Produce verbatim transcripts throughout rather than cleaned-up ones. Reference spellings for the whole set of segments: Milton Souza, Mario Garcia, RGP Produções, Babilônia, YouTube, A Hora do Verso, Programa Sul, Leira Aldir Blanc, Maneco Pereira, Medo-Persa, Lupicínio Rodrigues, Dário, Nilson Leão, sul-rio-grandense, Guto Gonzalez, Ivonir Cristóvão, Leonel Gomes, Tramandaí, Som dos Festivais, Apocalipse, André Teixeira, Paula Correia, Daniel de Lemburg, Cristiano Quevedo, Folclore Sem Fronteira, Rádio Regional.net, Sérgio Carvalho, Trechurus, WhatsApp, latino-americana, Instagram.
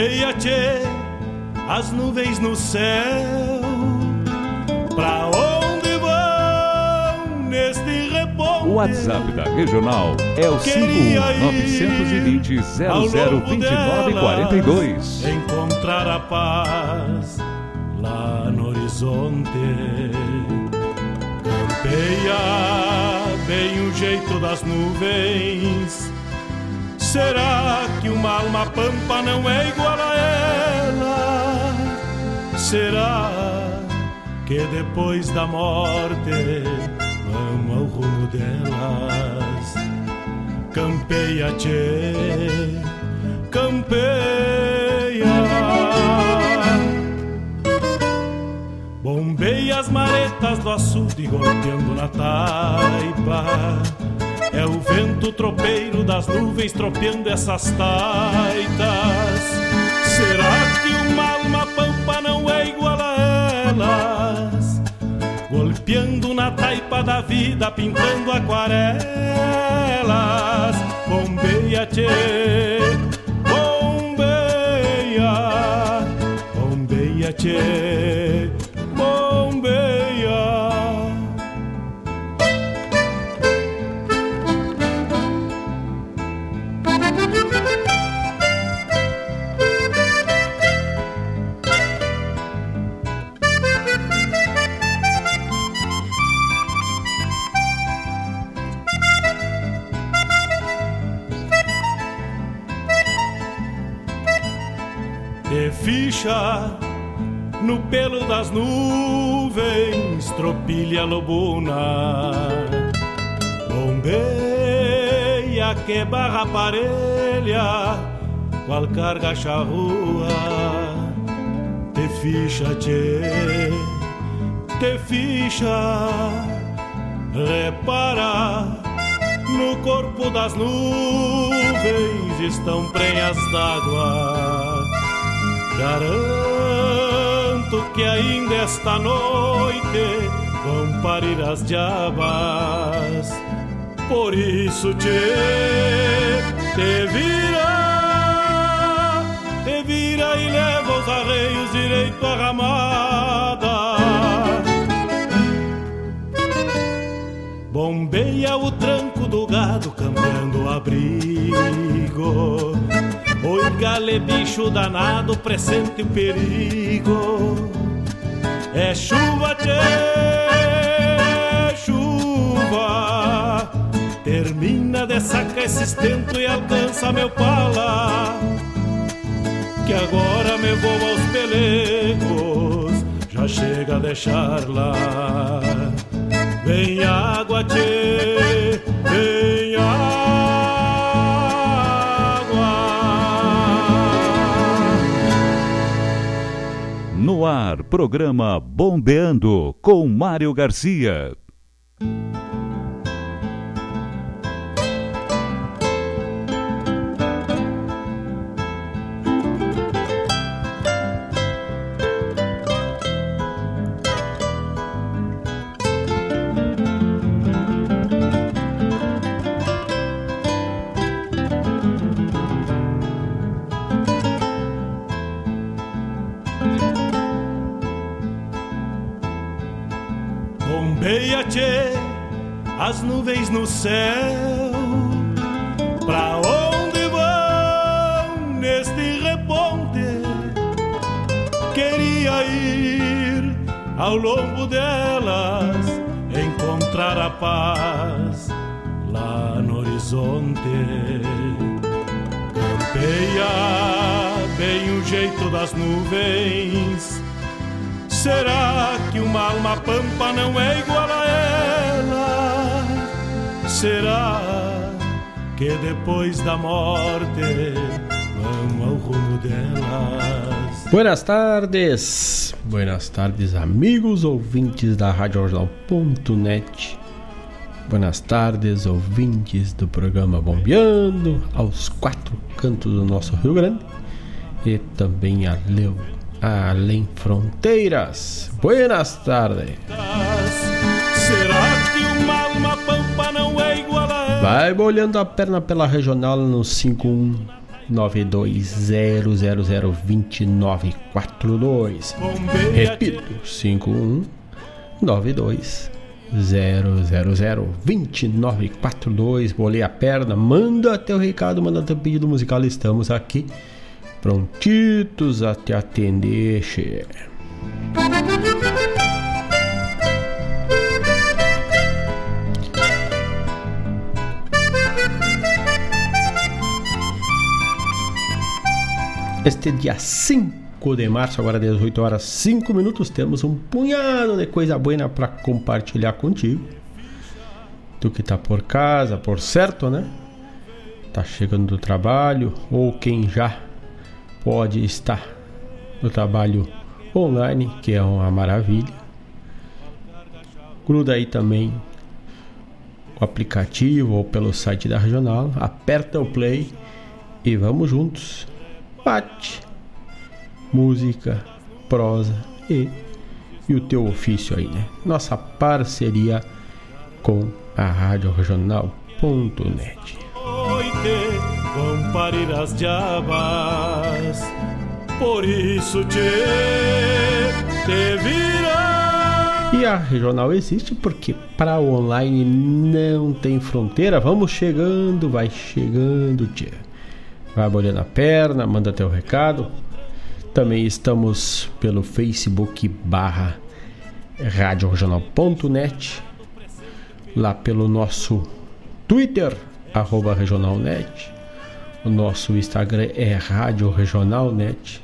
Veia, tchê, as nuvens no céu, pra onde vão neste reponte? O WhatsApp da Regional é o cinco um nove dois zero zero zero dois nove quatro dois. Encontrar a paz lá no horizonte. Campeia bem o jeito das nuvens. Será que uma alma pampa não é igual a ela? Será que depois da morte vamos ao rumo delas? Campeia, tchê, campeia. Bombeia as maretas do açude golpeando na taipa. É o vento tropeiro das nuvens tropeando essas taitas. Será que uma alma pampa não é igual a elas? Golpeando na taipa da vida, pintando aquarelas. Bombeia, tchê, bombeia. Bombeia, tchê, bombeia. De ficha no pelo das nuvens, tropilha lobuna, bombeia que barra parelha, qual carga charrua. Te ficha, tchê, te ficha, repara, no corpo das nuvens estão prenhas d'água. Garanto que ainda esta noite vão parir as diabas. Por isso, tchê, te vira, te vira e leva os arreios direito à ramada. Bombeia o tranco do gado, cambiando o abrigo. Oi, gale, bicho danado, pressente o perigo. É chuva, tchê, chuva. Termina de sacar esse estento e alcança meu pala, que agora me vou aos pelecos, já chega a deixar lá. Vem água, tchê, vem água. No ar, programa Bombeando, com Mario Garcia. As nuvens no céu, pra onde vão neste reponte? Queria ir ao longo delas, encontrar a paz lá no horizonte. Campeia bem o jeito das nuvens. Será que uma alma pampa não é igual a ela? Será que depois da morte vamos ao rumo delas? Buenas tardes, buenas tardes amigos ouvintes da Rádio Jornal ponto net. Buenas tardes ouvintes do programa Bombeando, aos quatro cantos do nosso Rio Grande e também além, além fronteiras. Buenas tardes. Será que uma alma pampa não é igual a ela? Vai olhando a perna pela regional no 51 cinco um nove dois zero zero zero dois nove quatro dois. Repito, cinco um nove dois zero zero zero dois nove quatro dois. Bolei a perna, manda teu recado, manda teu pedido musical, estamos aqui prontitos a te atender, che. Este dia cinco de março, agora dezoito horas e cinco minutos, temos um punhado de coisa boa para compartilhar contigo. Tu que tá por casa, por certo, né? Tá chegando do trabalho, ou quem já pode estar no trabalho online, que é uma maravilha. Gruda aí também o aplicativo ou pelo site da Regional, aperta o play e vamos juntos. Bate, música, prosa e, e o teu ofício aí, né? Nossa parceria com a Rádio Regional ponto net. Vão parir as diabas, por isso te, te virá. E a Regional existe porque para o online não tem fronteira. Vamos chegando, vai chegando, tia. Vai bolhando a perna, manda teu recado. Também estamos pelo Facebook barra Rádio Regional ponto net. Lá pelo nosso Twitter, arroba Regional ponto net. O nosso Instagram é Rádio Regional ponto net.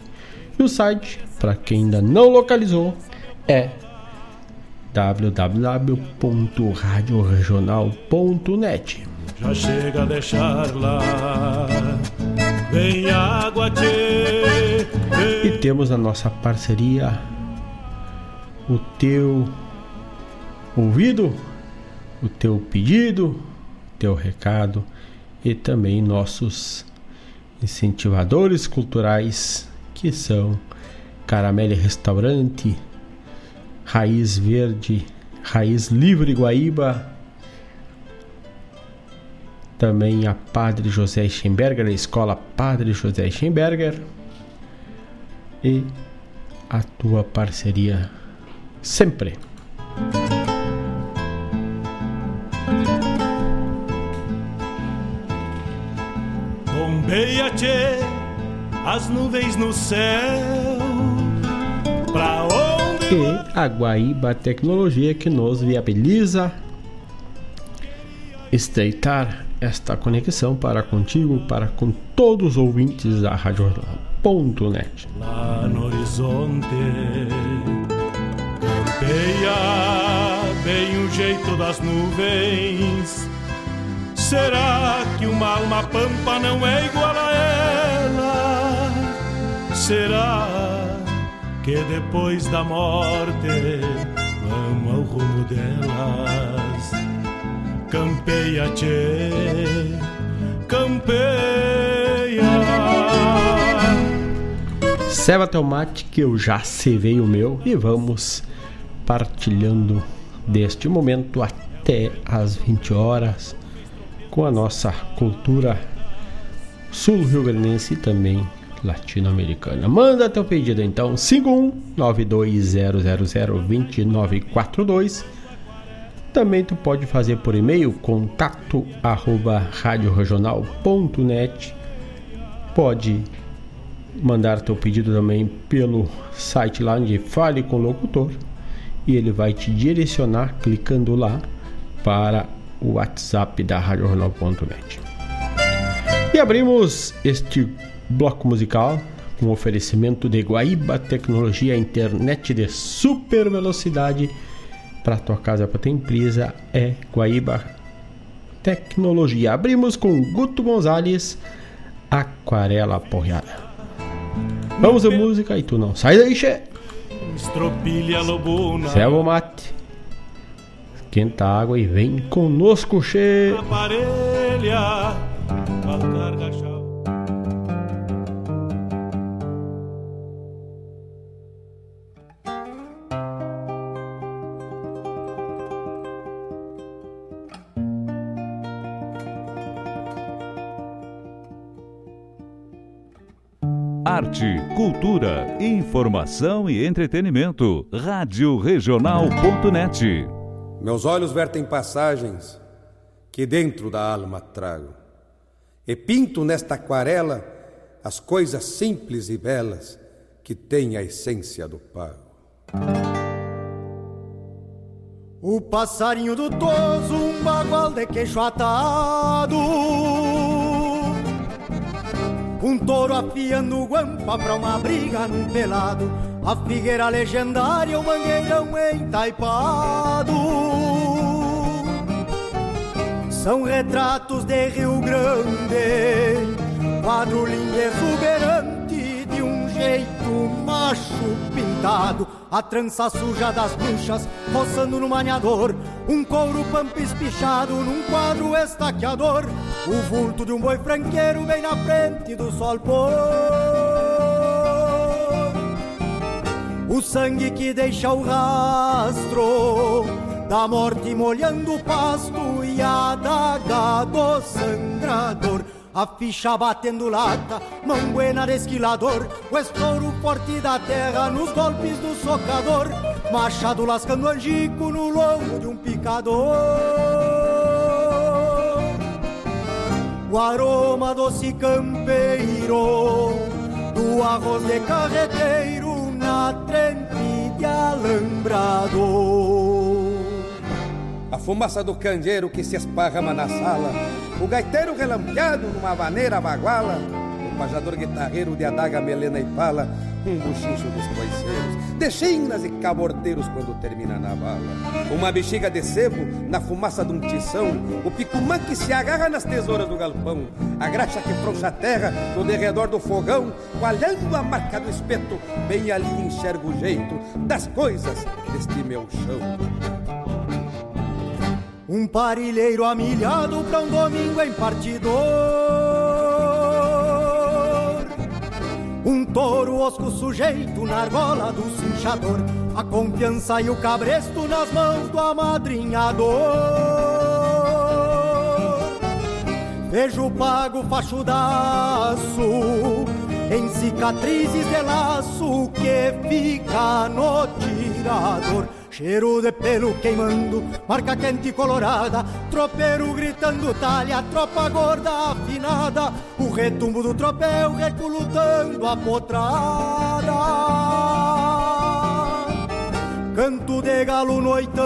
E o site, para quem ainda não localizou, é w w w ponto rádio regional ponto net. Já chega a deixar lá, vem água te. E temos a nossa parceria, o teu ouvido, o teu pedido, o teu recado e também nossos incentivadores culturais, que são Caramelo Restaurante, Raiz Verde, Raiz Livre Guaíba. Também a Padre José Schemberger, a escola Padre José Schemberger. E a tua parceria sempre. Bombeia-te as nuvens no céu, pra onde... E a Guaíba Tecnologia, que nos viabiliza estreitar esta conexão para contigo, para com todos os ouvintes da Rádio Jornal ponto net. Lá no horizonte, campeia bem o jeito das nuvens. Será que uma alma pampa não é igual a ela? Será que depois da morte vamos ao rumo delas? Campeia, tchê, campeia. Serva teu mate, que eu já servei o meu, e vamos partilhando deste momento até as vinte horas com a nossa cultura sul-riograndense e também latino-americana. Manda teu pedido então, cinco um nove dois zero zero zero dois nove quatro dois. Também tu pode fazer por e-mail, contato arroba radioregional ponto net. Pode mandar teu pedido também pelo site lá onde fale com o locutor e ele vai te direcionar clicando lá para o WhatsApp da rádio regional ponto net. E abrimos este bloco musical com oferecimento de Guaíba Tecnologia, internet de super velocidade. Para tua casa, para tua empresa, é Guaíba Tecnologia. Abrimos com Guto Gonzalez, Aquarela Porreada. Vamos à música e tu não sai daí, che. Estropilha lobuna. Serva o mate, esquenta a água e vem conosco, che. Aparelha, altar da chave. arte, cultura, informação e entretenimento. Rádio Regional ponto net. Meus olhos vertem passagens que dentro da alma trago, e pinto nesta aquarela as coisas simples e belas que têm a essência do pago. O passarinho do toso, um bagual de queixo atado, um touro afiando o guampa pra uma briga num pelado, a figueira legendária, o mangueirão entaipado. São retratos de Rio Grande, quadro lindo exuberante de um jeito macho pintado. A trança suja das bruxas, roçando no maniador, um couro pampa espichado num quadro estaqueador, o vulto de um boi franqueiro bem na frente do sol pôr, o sangue que deixa o rastro da morte molhando o pasto e a adaga do sangrador, a ficha batendo lata, mão buena de esquilador, o estouro forte da terra nos golpes do socador, machado lascando angico no lombo de um picador. O aroma doce campeiro do arroz de carreteiro na trempe de alambrador. A fumaça do candeeiro que se esparrama na sala, o gaiteiro relampeado numa vaneira baguala, o pajador guitarreiro de adaga, melena e pala, um buchincho dos coiceiros, de chinas e cabordeiros quando termina na bala, uma bexiga de sebo na fumaça de um tição, o picumã que se agarra nas tesouras do galpão, a graxa que frouxa a terra no derredor do fogão, coalhando a marca do espeto, bem ali enxergo o jeito das coisas deste meu chão. Um parilheiro amilhado pra um domingo em partidor, um touro osco sujeito na argola do cinchador, a confiança e o cabresto nas mãos do amadrinhador. Vejo o pago fachudaço em cicatrizes de laço que fica no tirador, cheiro de pelo queimando, marca quente e colorada, tropeiro gritando talha, tropa gorda afinada, o retumbo do tropel reculutando a potrada. Canto de galo noitão,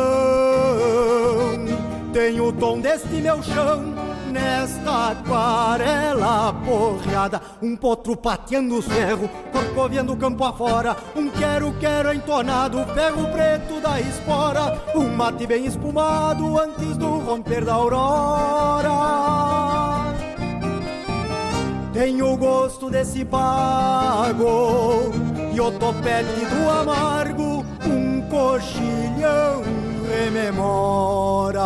tem o tom deste meu chão, nesta aquarela porreada, um potro pateando o cerro, corcoviando o campo afora, um quero-quero entonado, ferro preto da espora, um mate bem espumado antes do romper da aurora. Tenho o gosto desse pago e o topete do amargo, um cochilhão rememora.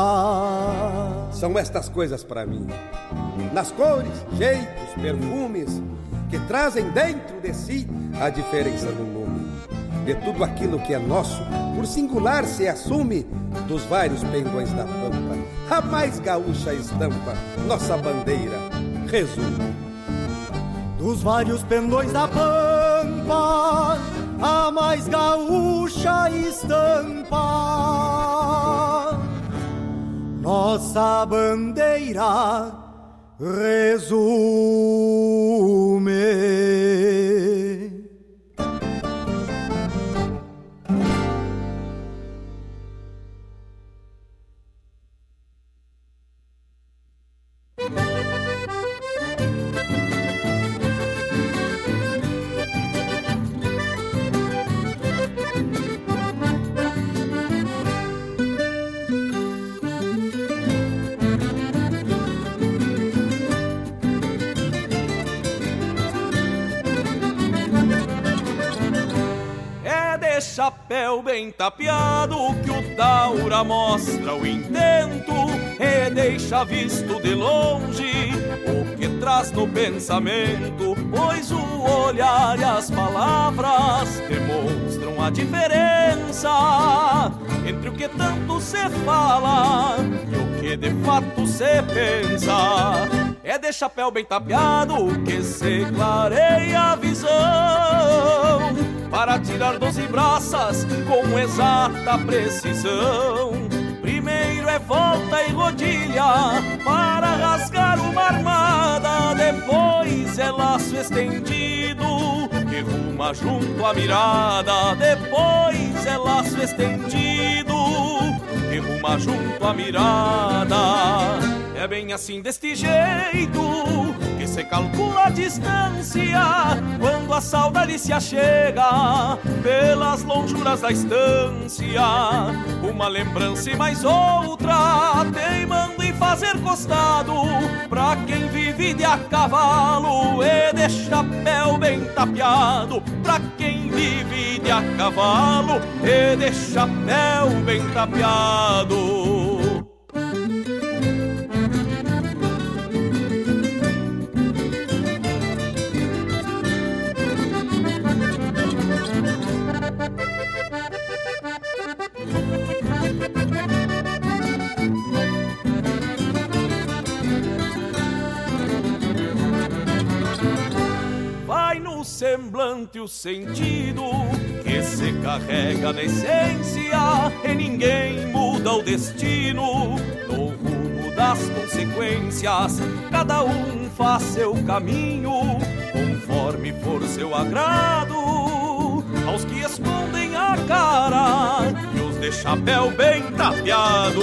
São estas coisas para mim, nas cores, jeitos, perfumes, que trazem dentro de si a diferença do lume, de tudo aquilo que é nosso, por singular se assume, dos vários pendões da pampa, a mais gaúcha estampa, nossa bandeira, resumo. Dos vários pendões da pampa, a mais gaúcha estampa, nossa bandeira resume. Chapéu bem tapeado que o taura mostra o intento e deixa visto de longe o que traz no pensamento, pois o olhar e as palavras demonstram a diferença entre o que tanto se fala e o que que de fato se pensa é de chapéu bem tapeado que se clareia a visão para tirar doze braças com exata precisão. Primeiro é volta e rodilha para rasgar uma armada, depois é laço estendido que ruma junto à mirada, depois é laço estendido que ruma junto à mirada. É bem assim deste jeito que se calcula a distância quando a saudade se achega pelas lonjuras da estância. Uma lembrança e mais outra teimando em fazer costado pra quem vive de a cavalo e de chapéu bem tapeado. Pra quem vive de a cavalo e de chapéu bem tapeado. Semblante o sentido que se carrega na essência e ninguém muda o destino no rumo das consequências. Cada um faz seu caminho conforme for seu agrado. Aos que escondem a cara e os de chapéu bem tapeado,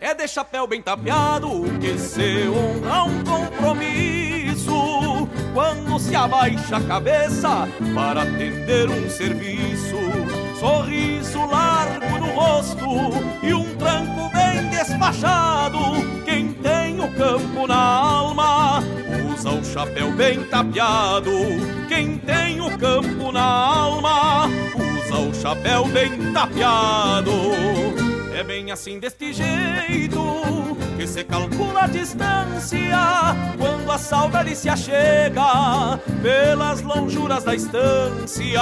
é de chapéu bem tapeado que se honra um compromisso quando se abaixa a cabeça para atender um serviço. Sorriso largo no rosto e um tranco bem despachado. Quem tem o campo na alma usa o chapéu bem tapeado. Quem tem o campo na alma usa o chapéu bem tapeado. É bem assim deste jeito que se calcula a distância quando a saudade se achega pelas lonjuras da estância.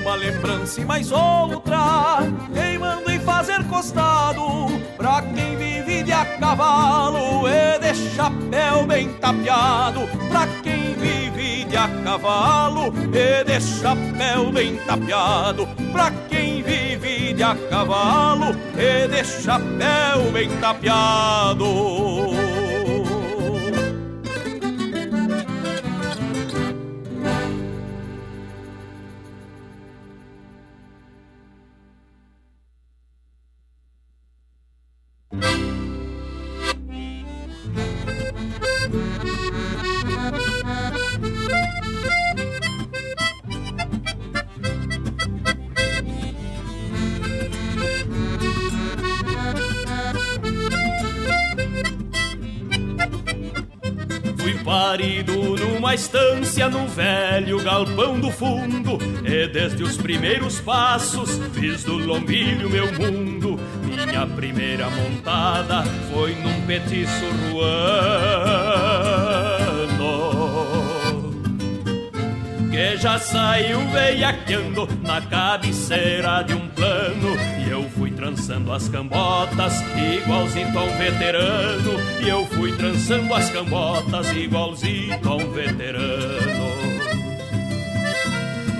Uma lembrança e mais outra queimando em fazer costado pra quem vive de a cavalo e de chapéu bem tapeado. Pra quem vive de a cavalo e de chapéu bem tapeado. Pra quem vive de a cavalo e de chapéu bem tapeado. Parido numa estância no velho galpão do fundo, e desde os primeiros passos fiz do lombilho meu mundo. Minha primeira montada foi num petiço ruano, que já saiu veiaqueando na cabeceira de um plano. E eu fui trançando as cambotas igualzinho a um veterano. E eu fui trançando as cambotas igualzinho a um veterano.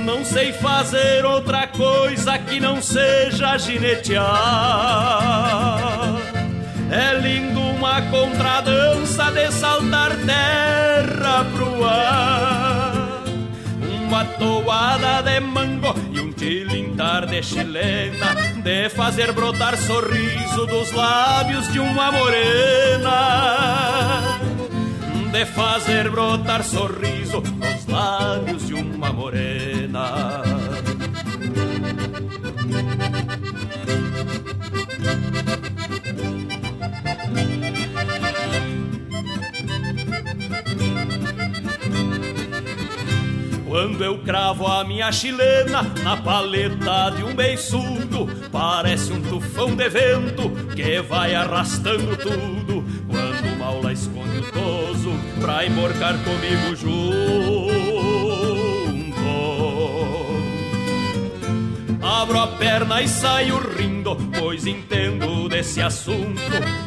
Não sei fazer outra coisa que não seja ginetear. É lindo uma contradança de saltar terra pro ar, uma toada de mango e um tilintar de chilena, de fazer brotar sorriso dos lábios de uma morena, de fazer brotar sorriso dos lábios de uma morena. Quando eu cravo a minha chilena na paleta de um beiçudo, parece um tufão de vento que vai arrastando tudo. Quando o maula esconde o toso pra emborcar comigo junto, abro a perna e saio rindo, pois entendo de desse assunto,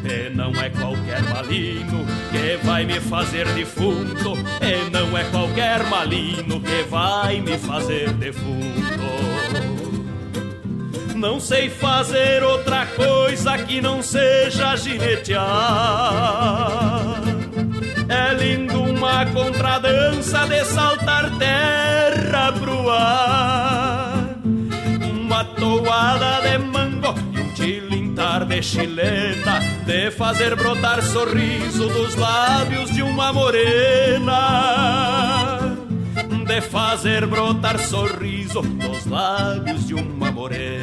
e não é qualquer malino que vai me fazer defunto, e não é qualquer malino que vai me fazer defunto. Não sei fazer outra coisa que não seja ginetear, é lindo uma contradança de saltar terra pro ar, uma toada de mango e um tilintar de chilena, de fazer brotar sorriso dos lábios de uma morena, de fazer brotar sorriso dos lábios de uma morena.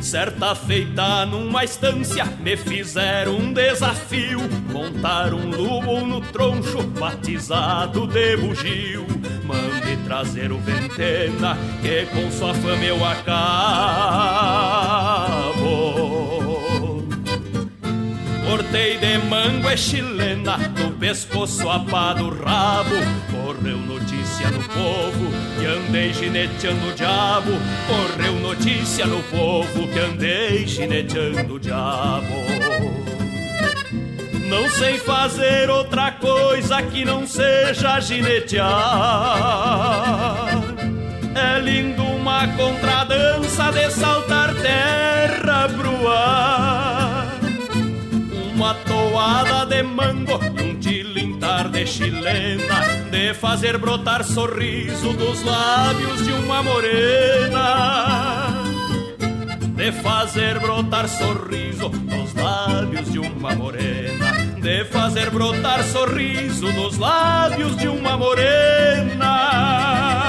Certa feita numa estância me fizeram um desafio, montar um lubo no troncho batizado de bugio. Mande trazer o ventena que com sua fama eu acabo. Cortei de mango e chilena, do pescoço a pá do rabo, correu notícia no povo que andei gineteando o diabo, correu notícia no povo que andei gineteando o diabo. Não sei fazer outra coisa que não seja ginetear, é lindo uma contradança de saltar terra pro ar, uma toada de mango e um tilintar de chilena, de fazer brotar sorriso dos lábios de uma morena, de fazer brotar sorriso dos lábios de uma morena, de fazer brotar sorriso dos lábios de uma morena.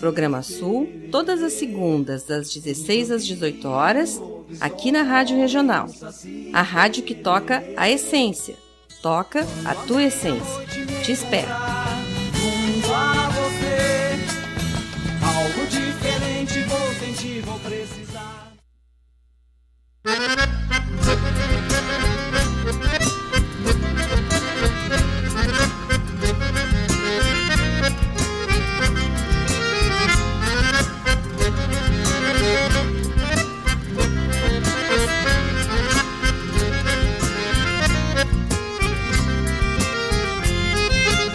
Programa Sul, todas as segundas, das dezesseis às dezoito horas, aqui na Rádio Regional. A rádio que toca a essência. Toca a tua essência. Te espero.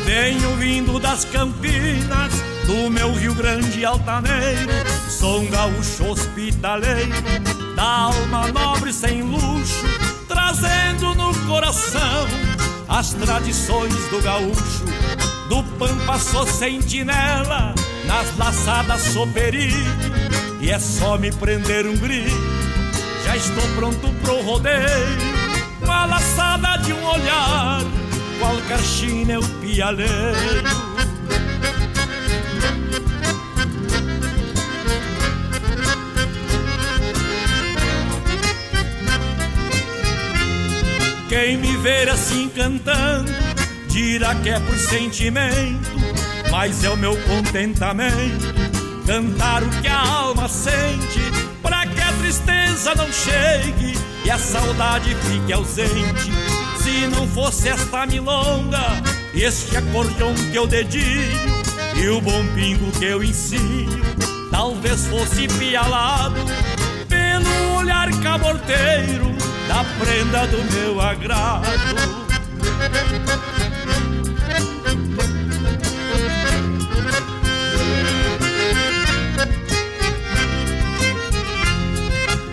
Venho vindo das Campinas, do meu Rio Grande altaneiro, sou um gaúcho hospitaleiro, da alma nobre sem luxo, trazendo no coração as tradições do gaúcho. Do pampa sou sentinela, nas laçadas sou perigo, e é só me prender um grito, já estou pronto pro rodeio. Uma laçada de um olhar, qualquer china eu pialeiro. Quem me ver assim cantando dirá que é por sentimento, mas é o meu contentamento cantar o que a alma sente, pra que a tristeza não chegue e a saudade fique ausente. Se não fosse esta milonga, este acordeão que eu dedilho e o bom pingo que eu ensino, talvez fosse pialado pelo olhar caborteiro da prenda do meu agrado.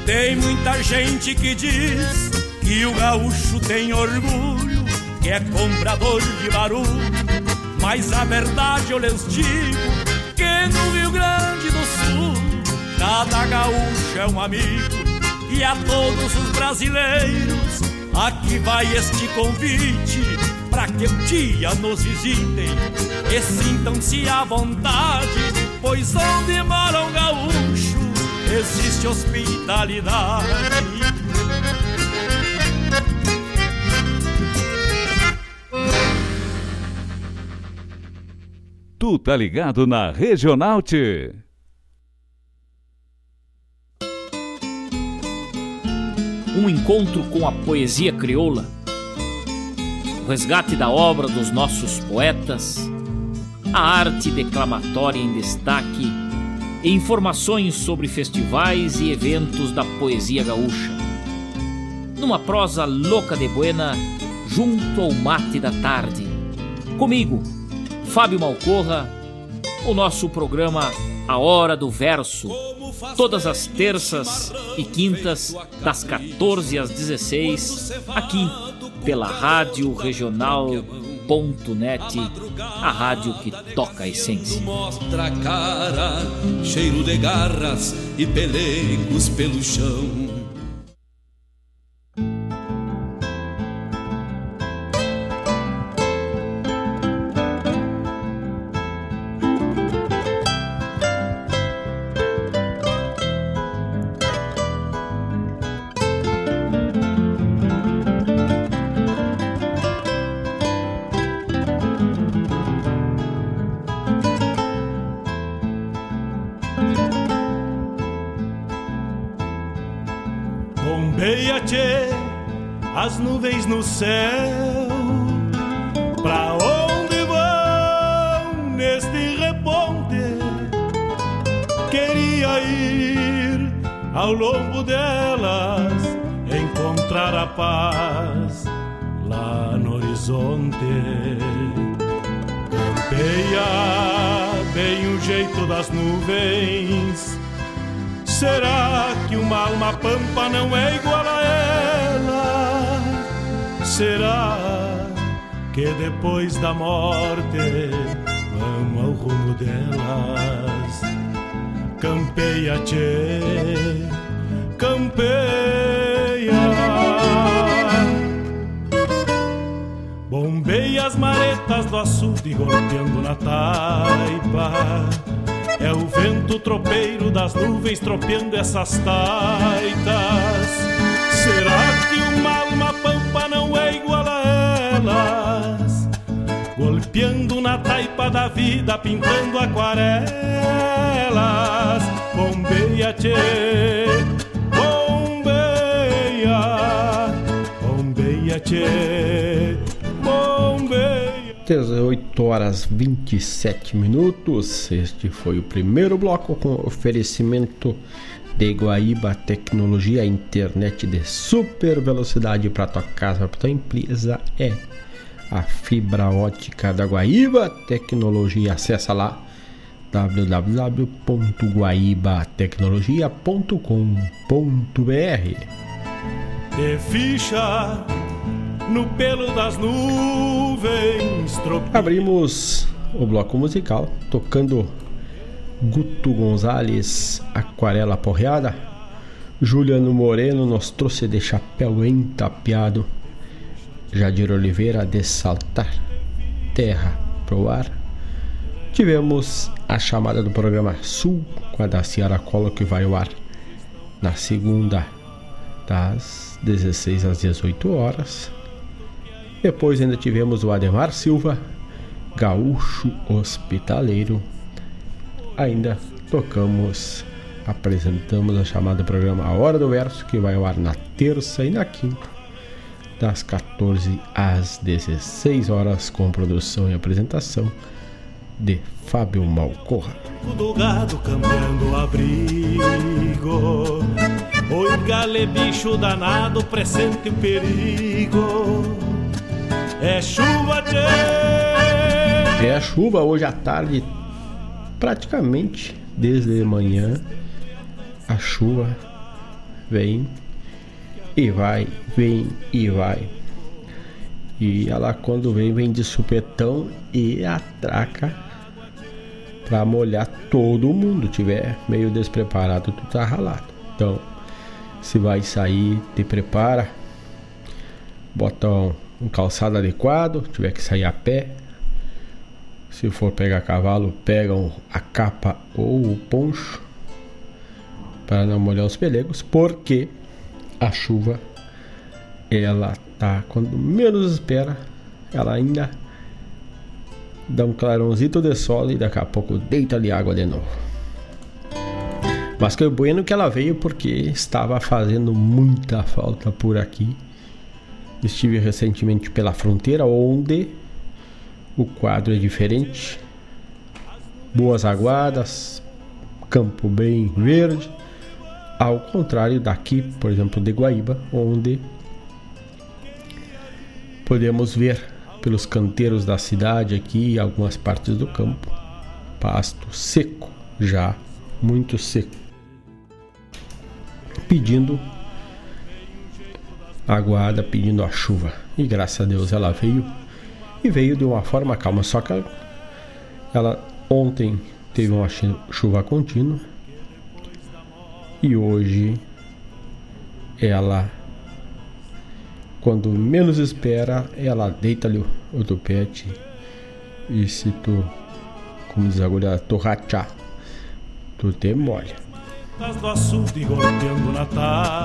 Tem muita gente que diz que o gaúcho tem orgulho, que é comprador de barulho, mas a verdade eu lhes digo que no Rio Grande do Sul cada gaúcho é um amigo, e a todos os brasileiros aqui que vai este convite, pra que um dia nos visitem e sintam-se à vontade, pois onde mora um gaúcho existe hospitalidade. Tu tá ligado na Regional.net. Um encontro com a poesia crioula, o resgate da obra dos nossos poetas, a arte declamatória em destaque e informações sobre festivais e eventos da poesia gaúcha. Numa prosa louca de buena, junto ao mate da tarde. Comigo, Fábio Malcorra, o nosso programa A Hora do Verso, todas as terças e quintas, das quatorze às dezesseis, aqui pela Rádio Regional.net, a rádio que toca a essência. Mostra a cara, cheiro de garras e pelegos pelo chão. No céu, pra onde vão neste reponte? Queria ir ao longo delas, encontrar a paz lá no horizonte. Campeia bem o jeito das nuvens. Será que uma alma pampa não é igual a ela? Será que depois da morte vamos ao rumo delas? Campeia, tchê, campeia. Bombeia as maretas do açude golpeando na taipa. É o vento tropeiro das nuvens tropeando essas taitas. Será que uma alma pampa não é igual a elas? Golpeando na taipa da vida, pintando aquarelas. Bombeia, tchê, bombeia. Bombeia, tchê, bombeia. dezoito horas e vinte e sete minutos. Este foi o primeiro bloco com oferecimento de Guaíba Tecnologia, internet de super velocidade para tua casa, para tua empresa, é a fibra ótica da Guaíba Tecnologia. Acessa lá w w w ponto guaíba tecnologia ponto com ponto b r. De ficha no pelo das nuvens. Tropi... Abrimos o bloco musical tocando Guto Gonzalez, Aquarela Porreada. Juliano Moreno nos trouxe De Chapéu Entapeado. Jadir Oliveira, De Saltar Terra Pro Ar. Tivemos a chamada do programa Sul com a da Ciara Cola, que vai ao ar na segunda das dezesseis às dezoito horas. Depois ainda tivemos o Ademar Silva, Gaúcho Hospitaleiro. Ainda tocamos, apresentamos a chamada programa A Hora do Verso, que vai ao ar na terça e na quinta, das quatorze às dezesseis horas, com produção e apresentação de Fábio Malcorra. Do gado cambiando abrigo, oi gale bicho danado, presente o perigo, é chuva de... É chuva hoje à tarde. Praticamente desde manhã a chuva vem e vai, vem e vai. E ela quando vem, vem de supetão e atraca pra molhar todo mundo. Tiver meio despreparado, tu tá ralado. Então, se vai sair, te prepara. bota um, um calçado adequado, tiver que sair a pé. Se for pegar cavalo, pega a capa ou o poncho para não molhar os pelegos, porque a chuva, ela tá quando menos espera, ela ainda dá um clarãozinho de sol e daqui a pouco deita ali água de novo. Mas que bueno que ela veio, porque estava fazendo muita falta por aqui. Estive recentemente pela fronteira, onde o quadro é diferente. Boas aguadas, campo bem verde, ao contrário daqui, por exemplo, de Guaíba, onde podemos ver pelos canteiros da cidade aqui, algumas partes do campo, pasto seco, já muito seco, pedindo aguada, pedindo a chuva. E graças a Deus ela veio, e veio de uma forma calma. Só que ela ontem teve uma chuva contínua e hoje ela, quando menos espera, ela deita ali o topete. E se tu, como diz a agulha, tu rachar, tu te molha.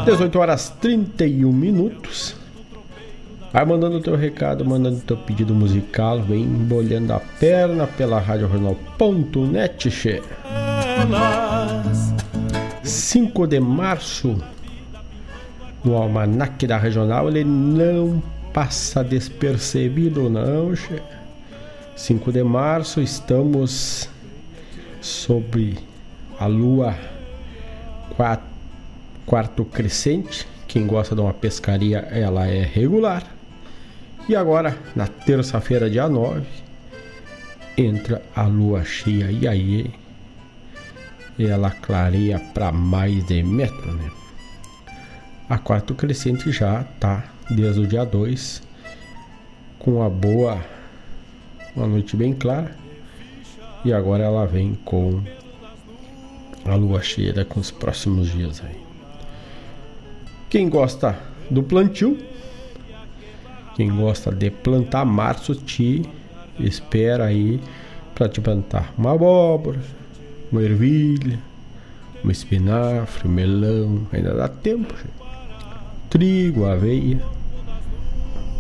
dezoito horas e trinta e um minutos. Vai mandando o teu recado, mandando o teu pedido musical, vem embolhando a perna pela rádio regional ponto net, che. cinco de março, no almanaque da Regional, ele não passa despercebido, não, che. cinco de março, estamos sobre a lua quatro, quarto crescente. Quem gosta de uma pescaria, ela é regular. E agora, na terça-feira, dia nove, entra a lua cheia, e aí ela clareia para mais de metro, né? A quarto crescente já tá desde o dia dois, com uma boa, uma noite bem clara, e agora ela vem com a lua cheia com os próximos dias aí. Quem gosta do plantio, quem gosta de plantar, março te espera aí para te plantar uma abóbora, uma ervilha, uma espinafre, um melão, ainda dá tempo, trigo, aveia,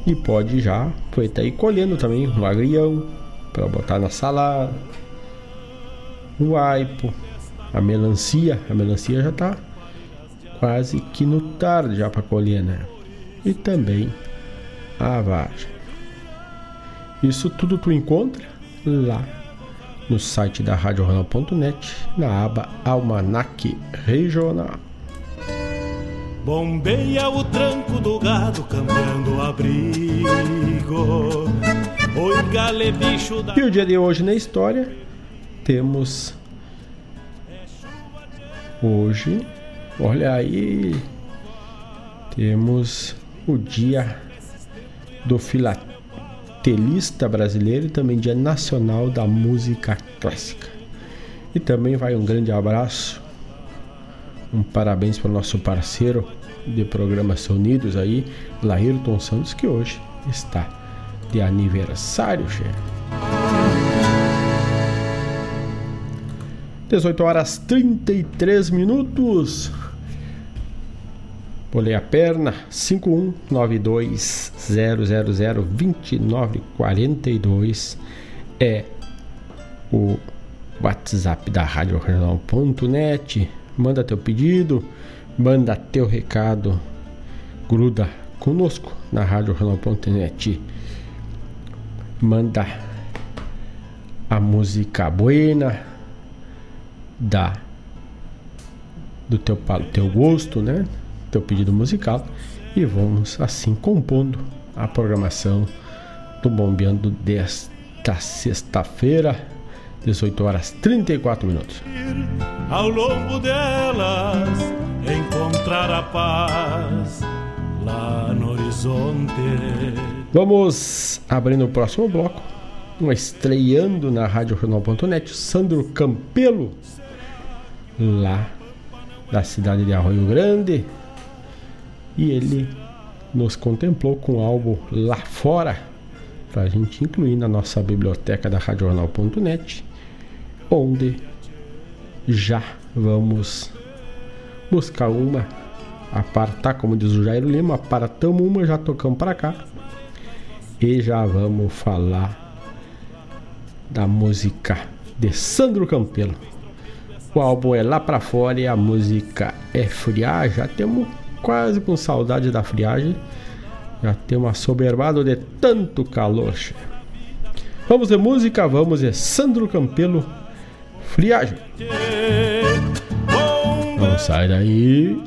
e pode já aproveitar e colhendo também um agrião para botar na salada, o aipo, a melancia, a melancia já tá quase que no tarde já para colher, né? E também a vagem. Isso tudo tu encontra lá no site da rádio jornal ponto net, na aba Almanac Regional. Bombeia o tranco do gado cambiando o abrigo. Oi, gale, bicho da... E o dia de hoje na história, temos hoje, olha aí, temos o dia do filatelista brasileiro e também Dia Nacional da Música Clássica. E também vai um grande abraço, um parabéns para o nosso parceiro de programas unidos aí, Laírton Santos, que hoje está de aniversário, chefe. dezoito horas e trinta e três minutos. Bolei a perna, cinco um nove dois zero zero zero dois nove quatro dois é o WhatsApp da rádio regional ponto net. Manda teu pedido, manda teu recado, gruda conosco na rádio regional ponto net. Manda a música buena da, do teu, teu gosto, né? Teu pedido musical, e vamos assim compondo a programação do Bombeando desta sexta-feira, dezoito horas e trinta e quatro minutos. Ao longo delas encontrar a paz lá no horizonte. Vamos abrindo o próximo bloco, uma estreando na rádio jornal ponto net, Sandro Campelo, lá da cidade de Arroio Grande. E ele nos contemplou com algo lá fora, para a gente incluir na nossa biblioteca da rádio jornal ponto net, onde já vamos buscar uma, apartar, como diz o Jairo Lima, apartamos uma, já tocamos para cá, e já vamos falar da música de Sandro Campelo. O álbum é Lá Pra Fora e a música é Friagem. Já temos quase com saudade da friagem, já temos assoberbado de tanto calor. Vamos de música, vamos de Sandro Campelo, Friagem. Não sai daí.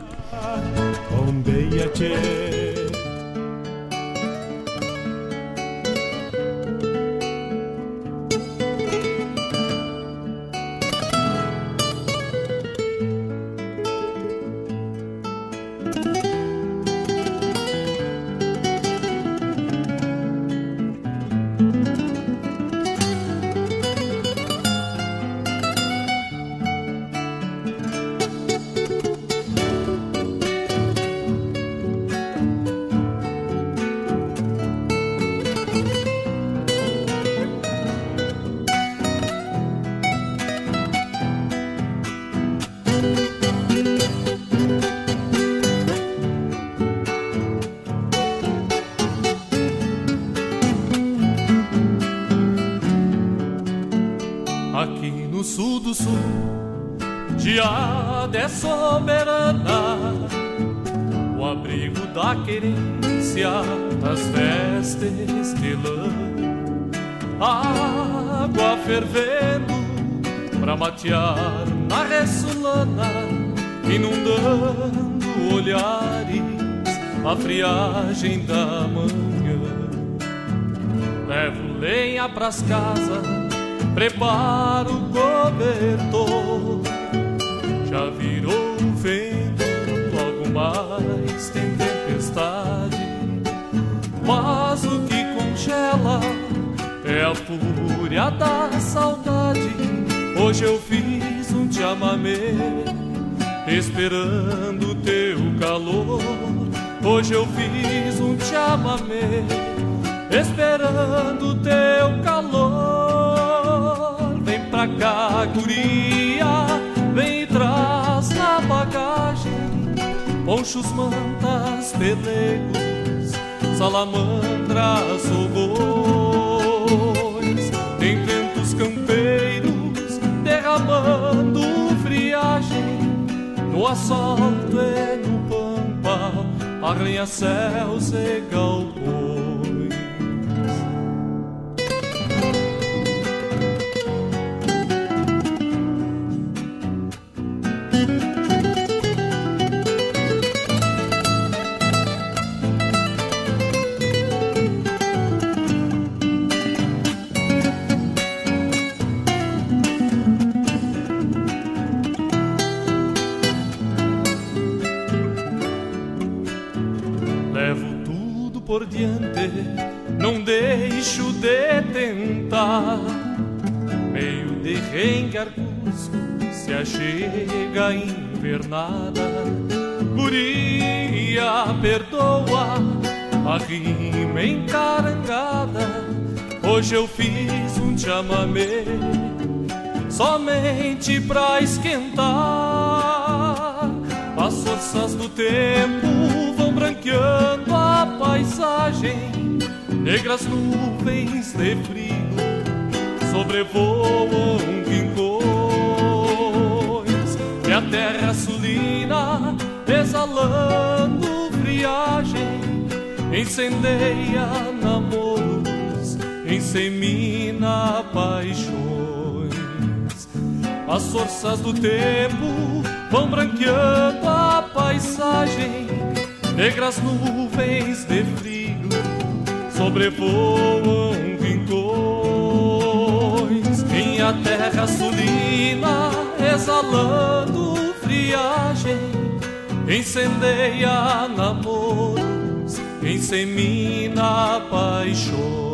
Na ressolana, inundando olhares, a friagem da manhã. Levo lenha pras casas, preparo o cobertor. Já virou o vento, logo mais tem tempestade. Mas o que congela é a fúria da saudade. Hoje eu fiz um chamamé, esperando o teu calor. Hoje eu fiz um chamamé, esperando o teu calor. Vem pra cá, guria, vem e traz na bagagem ponchos, mantas, pelegos, salamandras ou bois. Tem ventos campeiros derramando friagem no asfalto e no pampa, arranha-céus e galpões. Não deixo de tentar, meio de rengue arcusco, se achega a invernada. Guria, perdoa a rima encarangada. Hoje eu fiz um chamamé somente pra esquentar. As forças do tempo vão branqueando a paisagem, negras nuvens de frio sobrevoam rincões, e a terra sulina, exalando friagem, incendeia namoros, insemina paixões. As forças do tempo vão branqueando a paisagem, negras nuvens de frio sobrevoam rincões, minha terra sulina, exalando friagem, incendeia namoros, insemina paixões.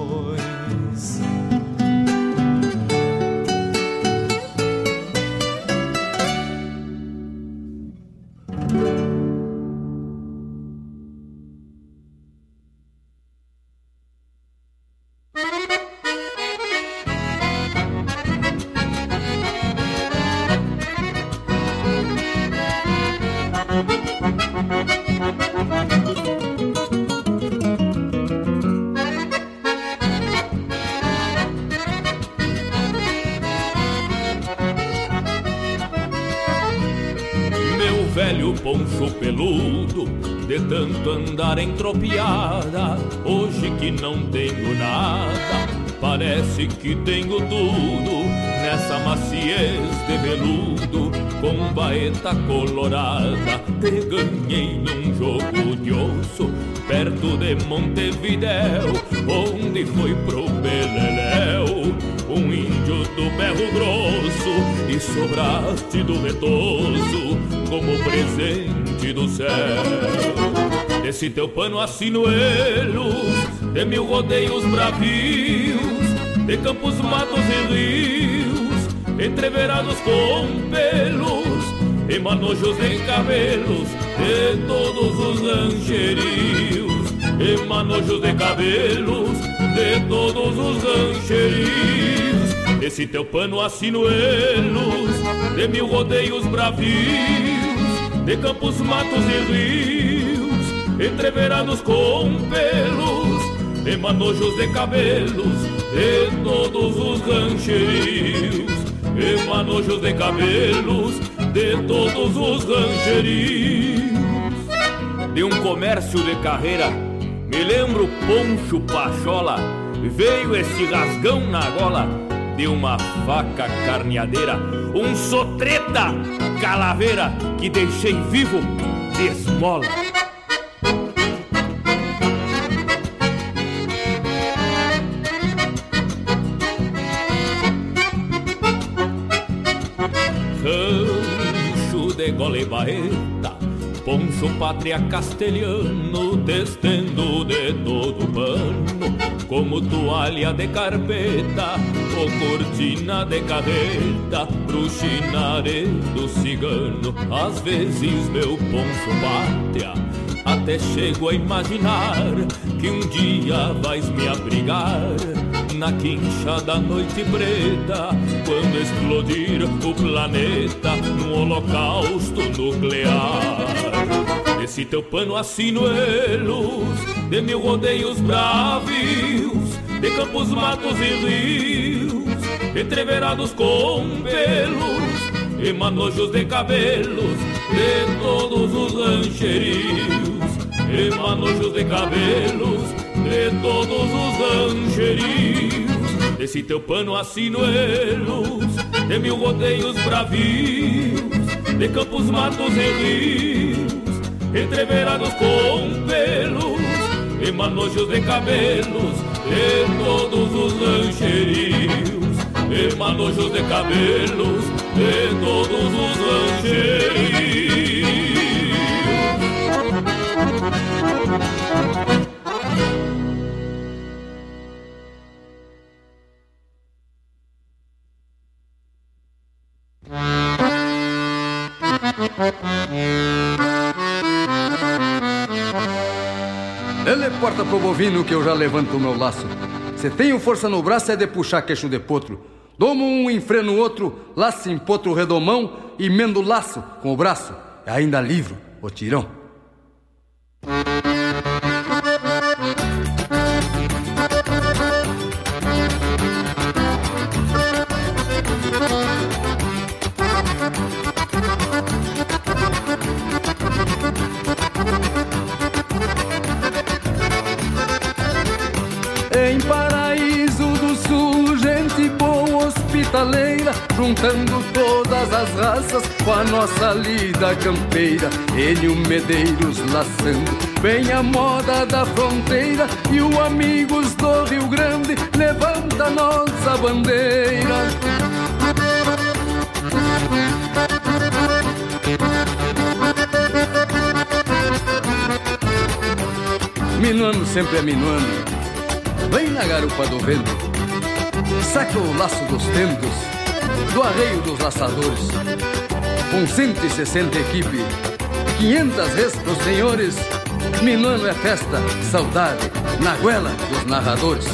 o poncho peludo, de tanto andar entropiada. Hoje que não tenho nada, parece que tenho tudo, nessa maciez de veludo, com baeta colorada, que ganhei num jogo de osso, perto de Montevidéu, onde foi pro Beleléu, um índio do berro grosso, e sobraste do retoso, como presente do céu. Desse teu pano assinuelos, de mil rodeios bravios, de campos, matos e rios, entreverados com pelos e manojos de cabelos de todos os rancherios, e manojos de cabelos de todos os rancherios. Esse teu pano assinuelos, de mil rodeios bravios, de campos, matos e rios, entreverados com pelos e manojos de cabelos de todos os rancherios, e manojos de cabelos de todos os rancherios. De um comércio de carreira, me lembro Poncho Pachola, veio esse rasgão na gola, de uma faca carneadeira, um sotreta calaveira, que deixei vivo de esmola. Gole baeta, poncho pátria castelhano, testendo de todo pano, como toalha de carpeta, ou cortina de carreta, pro chinare do cigano. Às vezes meu poncho pátria, até chego a imaginar que um dia vais me abrigar na quincha da noite preta, quando explodir o planeta num holocausto nuclear. Esse teu pano assinuelos, de mil rodeios bravios, de campos, matos e rios, entreverados com pelos e manojos de cabelos de todos os rancherios, e manojos de cabelos de todos os angerios. Desse teu pano assinuelos, de mil rodeios bravios, de campos, matos e rios, entreverados com pelos e manojos de cabelos de todos os angerios, e manojos de cabelos de todos os angerios. Ele porta pro bovino que eu já levanto o meu laço. Se tenho força no braço é de puxar queixo de potro. Domo um, enfreno outro, laço em potro redomão, e mendo o laço com o braço, e ainda livro o tirão. Juntando todas as raças com a nossa lida campeira, Enio Medeiros laçando bem a moda da fronteira, e o Amigos do Rio Grande levanta nossa bandeira. Minuano sempre é minuano, vem na garupa do vento, saca o laço dos tentos do arreio dos laçadores, com cento e sessenta equipe, quinhentas vezes pros senhores. Minuano é festa, saudade, na goela dos narradores.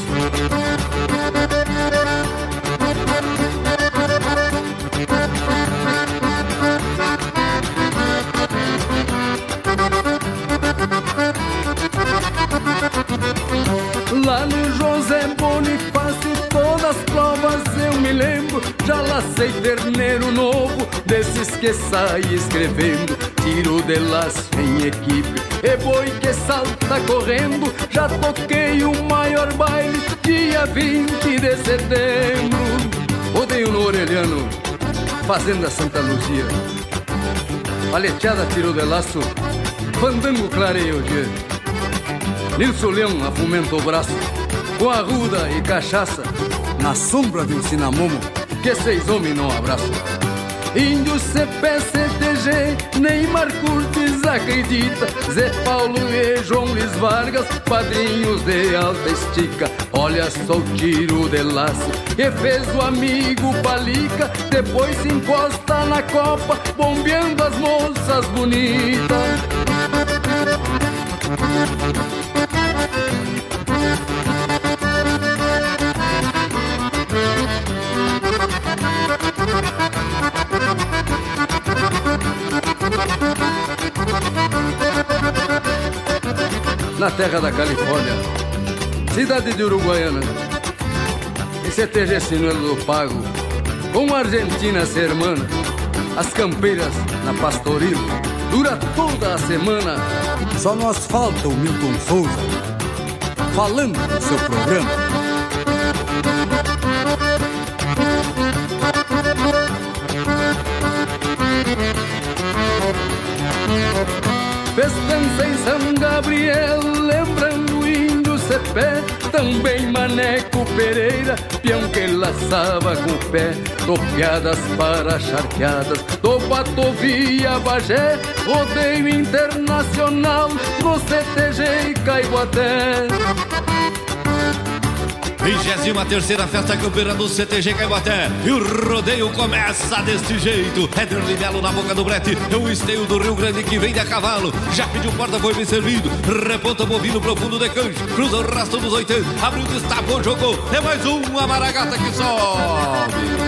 Lá no José Bonifácio todas as provas eu me me lembro, já lacei terneiro novo, desses que sai escrevendo, tiro de laço em equipe, e boi que salta correndo, já toquei o maior baile, dia vinte de setembro. Rodeio no Orelhano, Fazenda Santa Luzia, paleteada, tiro de laço, fandango clareio de Nilson Leão afumenta o braço, com arruda e cachaça, na sombra de um cinamomo, que seis homens não abraçam. Índio, C P, C T G, Neymar Curtis acredita, Zé Paulo e João Luiz Vargas, padrinhos de alta estica. Olha só o tiro de laço que fez o amigo Palica, depois se encosta na copa, bombeando as moças bonitas. Na terra da Califórnia, cidade de Uruguaiana, em C T G Sinuelo do Pago, com a Argentina ser irmã, as campeiras na Pastoril, dura toda a semana. Só nos falta o Milton Souza, falando do seu programa. Festança em São Gabriel, lembrando o índio Cepé, também Maneco Pereira, peão que laçava com o pé, topeadas para charqueadas, Topatovia Bagé, rodeio internacional no C T G e Caibaté. vigésima terceira Festa Campeira do C T G Caibaté. E o rodeio começa deste jeito. É derlibelo na boca do brete. É um esteio do Rio Grande que vem de a cavalo. Já pediu porta, foi bem servido. Reponta bovino profundo de cancho. Cruza o rastro dos oitenta. Abriu, destapou, jogou. É mais uma maragata que sobe.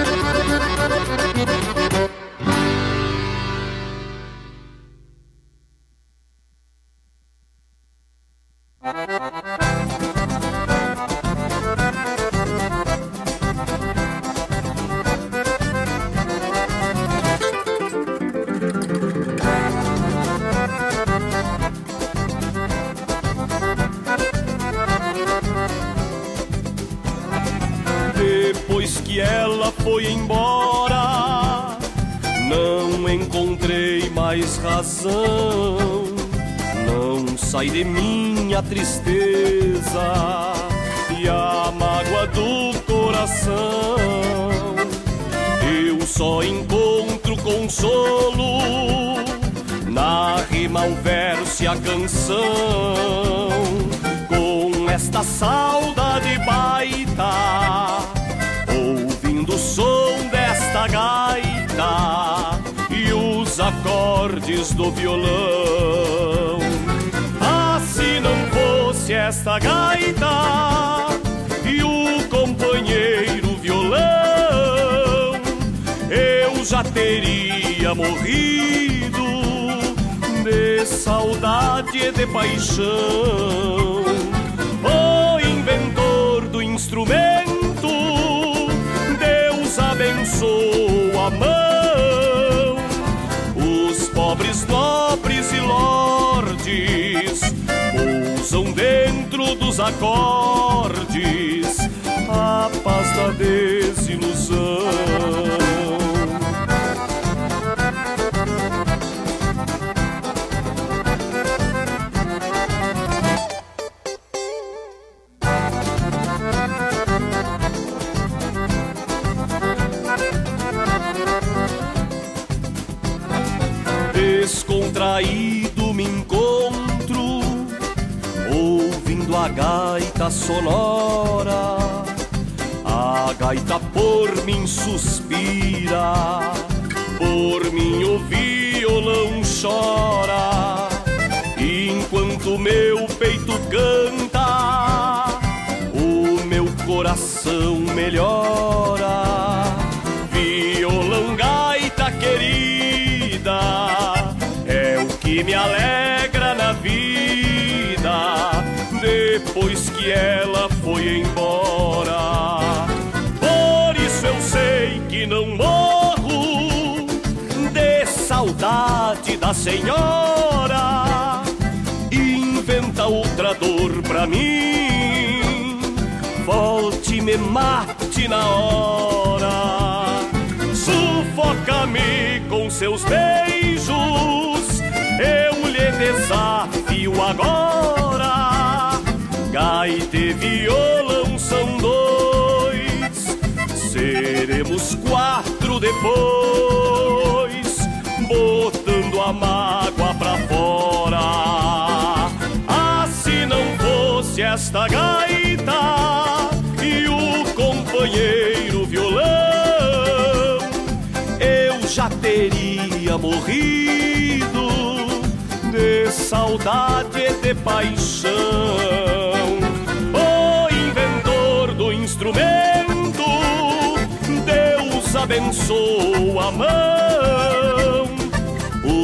Não sai de mim a tristeza e a mágoa do coração. Eu só encontro consolo na rima, o verso e a canção. Com esta saudade baita, ouvindo o som desta gaita e os acordes do violão. Ah, se não fosse esta gaita e o companheiro violão, eu já teria morrido de saudade e de paixão. O inventor do instrumento, Deus abençoa a mão. Pobres, nobres e lordes pousam dentro dos acordes a paz da desilusão. Descontraído me encontro, ouvindo a gaita sonora. A gaita por mim suspira, por mim o violão chora. Enquanto meu peito canta, o meu coração melhora. Violão, gaita querida, me alegra na vida depois que ela foi embora. Por isso eu sei senhora, inventa outra dor pra mim. Volte, me mate na hora, sufoca-me com seus beijos. Eu lhe desafio agora. Gaita e violão são dois, seremos quatro depois, botando a mágoa pra fora. Ah, se não fosse esta gaita e o companheiro violão, eu já teria morrido de saudade e de paixão. O inventor do instrumento, Deus abençoa a mão.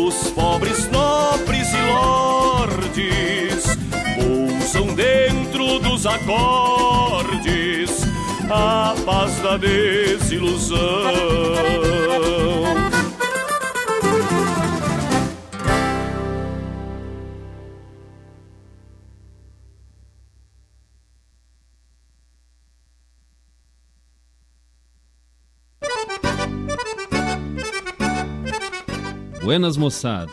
Os pobres nobres e lordes pousam dentro dos acordes a paz da desilusão. Buenas moçada,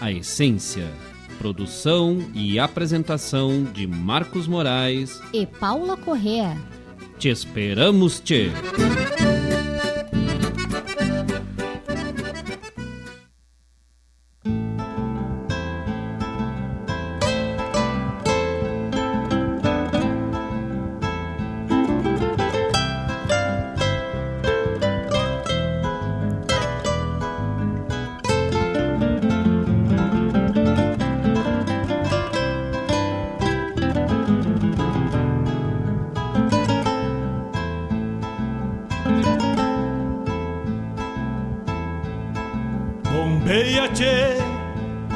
a essência. Produção e apresentação de Marcos Moraes e Paula Correia. Te esperamos, te!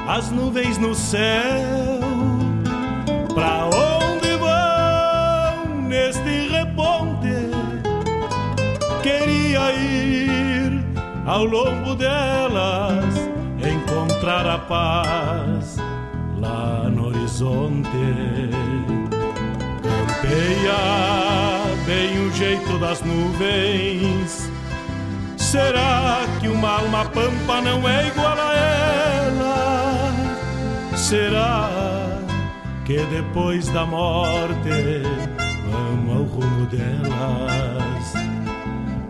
As nuvens no céu, pra onde vão neste reponte? Queria ir ao longo delas, encontrar a paz lá no horizonte. Campeia bem o jeito das nuvens. Será que uma alma pampa não é igual a ela? Será que depois da morte vamos ao rumo delas?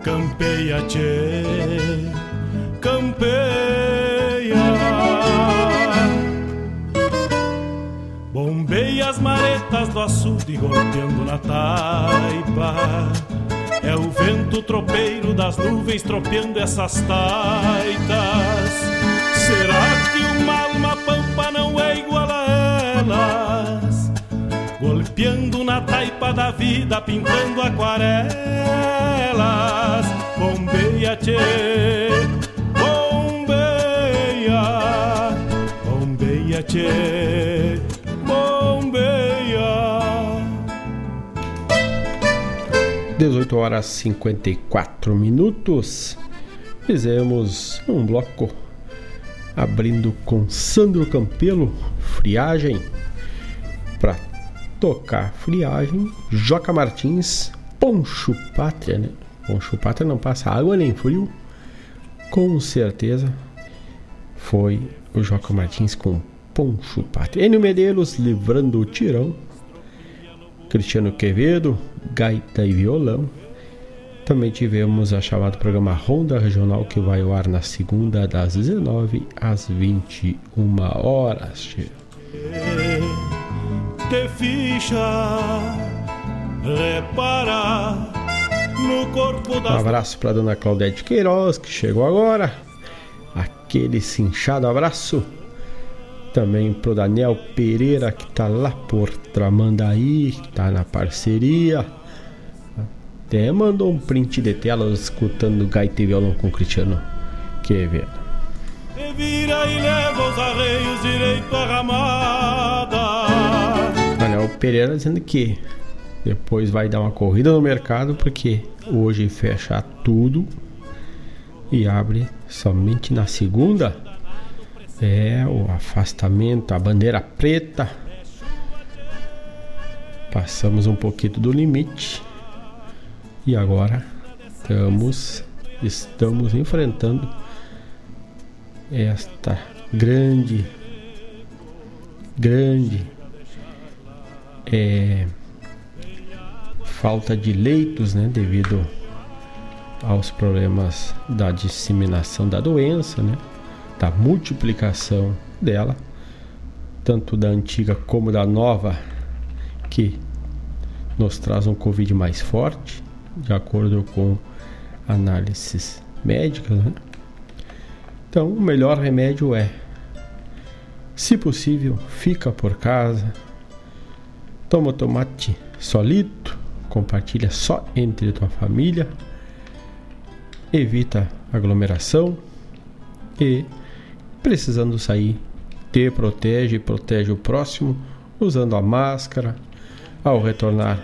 Campeia, tchê, campeia. Bombeia as maretas do açude golpeando na taipa. É o vento tropeiro das nuvens tropeando essas taitas. Será que uma alma pampa não é igual a elas? Golpeando na taipa da vida, pintando aquarelas. Bombeia, tchê, bombeia. Bombeia, tchê, bombeia. dezoito horas e cinquenta e quatro minutos. Fizemos um bloco abrindo com Sandro Campelo, Friagem. Para tocar Friagem, Joca Martins, Poncho Pátria, né? Poncho Pátria não passa água nem frio. Com certeza foi o Joca Martins com Poncho Pátria. Enio Medeiros, Livrando o Tirão. Cristiano Quevedo, Gaita e Violão. Também tivemos a chamada programa Ronda Regional, que vai ao ar na segunda das dezenove às vinte e uma horas. Te ficha, repara no corpo da... Um abraço para dona Claudete Queiroz, que chegou agora. Aquele cinchado abraço. também pro Daniel Pereira, que tá lá por Tramandaí, tá na parceria. Até mandou um print de tela escutando gaita e violão com o Cristiano Quevedo. Vira e leva os arreios direito à ramada. Daniel Pereira dizendo que depois vai dar uma corrida no mercado, porque hoje fecha tudo e abre somente na segunda. É o afastamento, a bandeira preta. Passamos um pouquinho do limite e agora estamos, estamos enfrentando esta grande, grande é, falta de leitos, né, devido aos problemas da disseminação da doença, né, da multiplicação dela, tanto da antiga como da nova, que nos traz um Covid mais forte, de acordo com análises médicas, né? Então, o melhor remédio é, se possível, fica por casa, toma tomate solito, compartilha só entre tua família, evita aglomeração e, precisando sair, te protege e protege o próximo, usando a máscara. Ao retornar,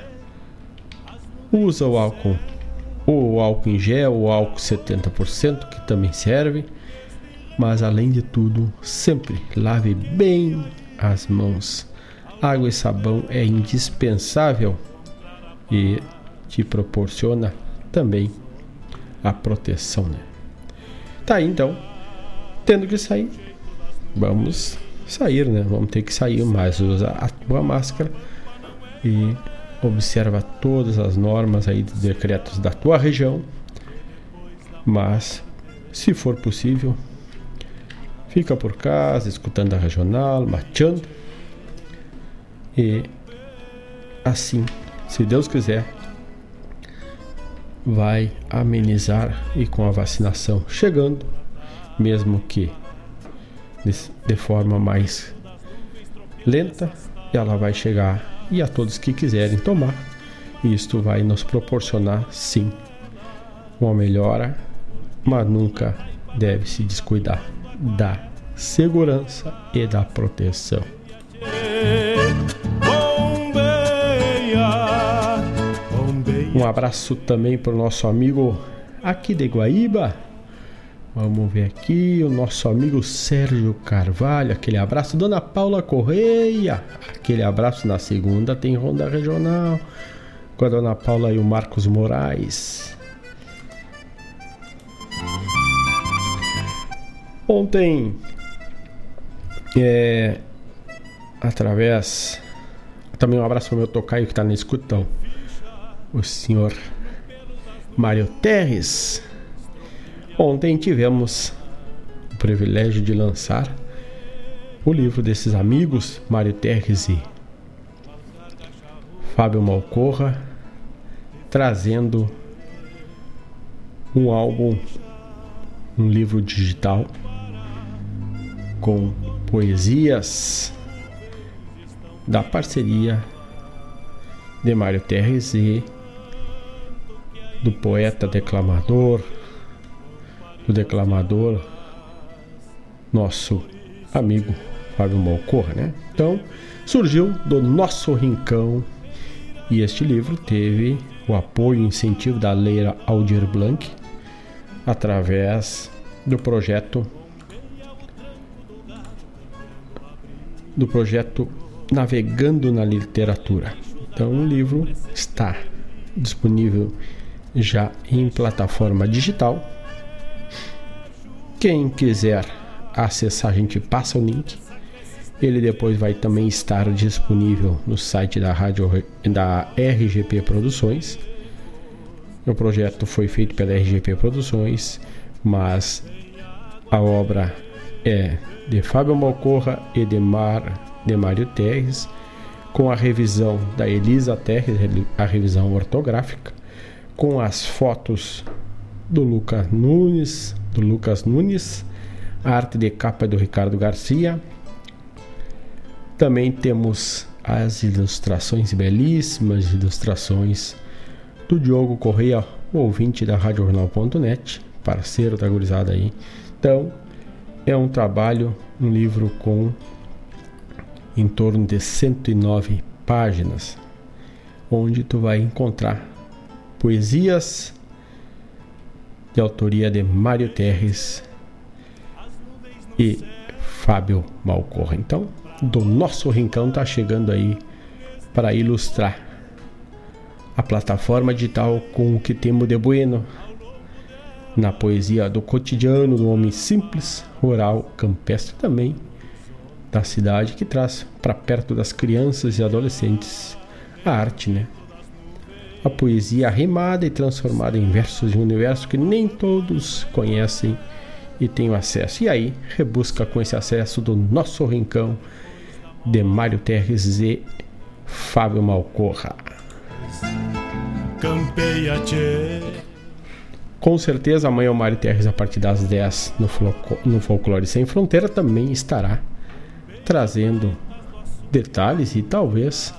usa o álcool, ou álcool em gel, ou álcool setenta por cento, que também serve. Mas, além de tudo, sempre lave bem as mãos. Água e sabão é indispensável e te proporciona também a proteção, né? Tá aí, então. Tendo que sair, vamos sair, né? Vamos ter que sair, mas usa a tua máscara e observa todas as normas aí dos decretos da tua região. Mas, se for possível, fica por casa, escutando a Regional, mateando. E assim, se Deus quiser, vai amenizar, e com a vacinação chegando, mesmo que de forma mais lenta, ela vai chegar. E a todos que quiserem tomar, isto vai nos proporcionar, sim, uma melhora, mas nunca deve se descuidar da segurança e da proteção. Um abraço também para o nosso amigo aqui de Guaíba. Vamos ver aqui o nosso amigo Sérgio Carvalho. Aquele abraço, Dona Paula Correia. Aquele abraço. Na segunda tem Ronda Regional com a Dona Paula e o Marcos Moraes. Ontem, é, através, também um abraço para o meu tocaio que está na escuta, o senhor Mário Terres. Ontem tivemos o privilégio de lançar o livro desses amigos, Mário Terres e Fábio Malcorra, trazendo um álbum, um livro digital com poesias da parceria de Mário Terres e do poeta declamador, do declamador, nosso amigo Fábio Malcorra, né? Então, surgiu do nosso rincão, e este livro teve o apoio e incentivo da Leira Aldir Blanc, através do projeto do projeto Navegando na Literatura. Então, o livro está disponível já em plataforma digital. Quem quiser acessar, a gente passa o link. Ele depois vai também estar disponível no site da rádio da R G P Produções. O projeto foi feito pela R G P Produções, mas a obra é de Fábio Malcorra e de, Mar, de Mário Terres, com a revisão da Elisa Terres, a revisão ortográfica, com as fotos do Lucas Nunes, do Lucas Nunes, a arte de capa do Ricardo Garcia, Também temos as ilustrações, belíssimas ilustrações do Diogo Correia, o ouvinte da Rádio Jornal ponto net, parceiro da gurizada aí. Então, é um trabalho, um livro com em torno de cento e nove páginas, onde tu vai encontrar poesias de autoria de Mário Terres e Fábio Malcorra. Então, do nosso rincão está chegando aí para ilustrar a plataforma digital com o que temos de bueno na poesia do cotidiano do homem simples, rural, campestre, também da cidade, que traz para perto das crianças e adolescentes a arte, né? A poesia rimada e transformada em versos de um universo que nem todos conhecem e têm acesso. E aí, rebusca com esse acesso do nosso rincão de Mário Terres e Fábio Malcorra. Com certeza, amanhã o Mário Terres, a partir das dez, no, Folco- no Folclore Sem Fronteira, também estará trazendo detalhes e talvez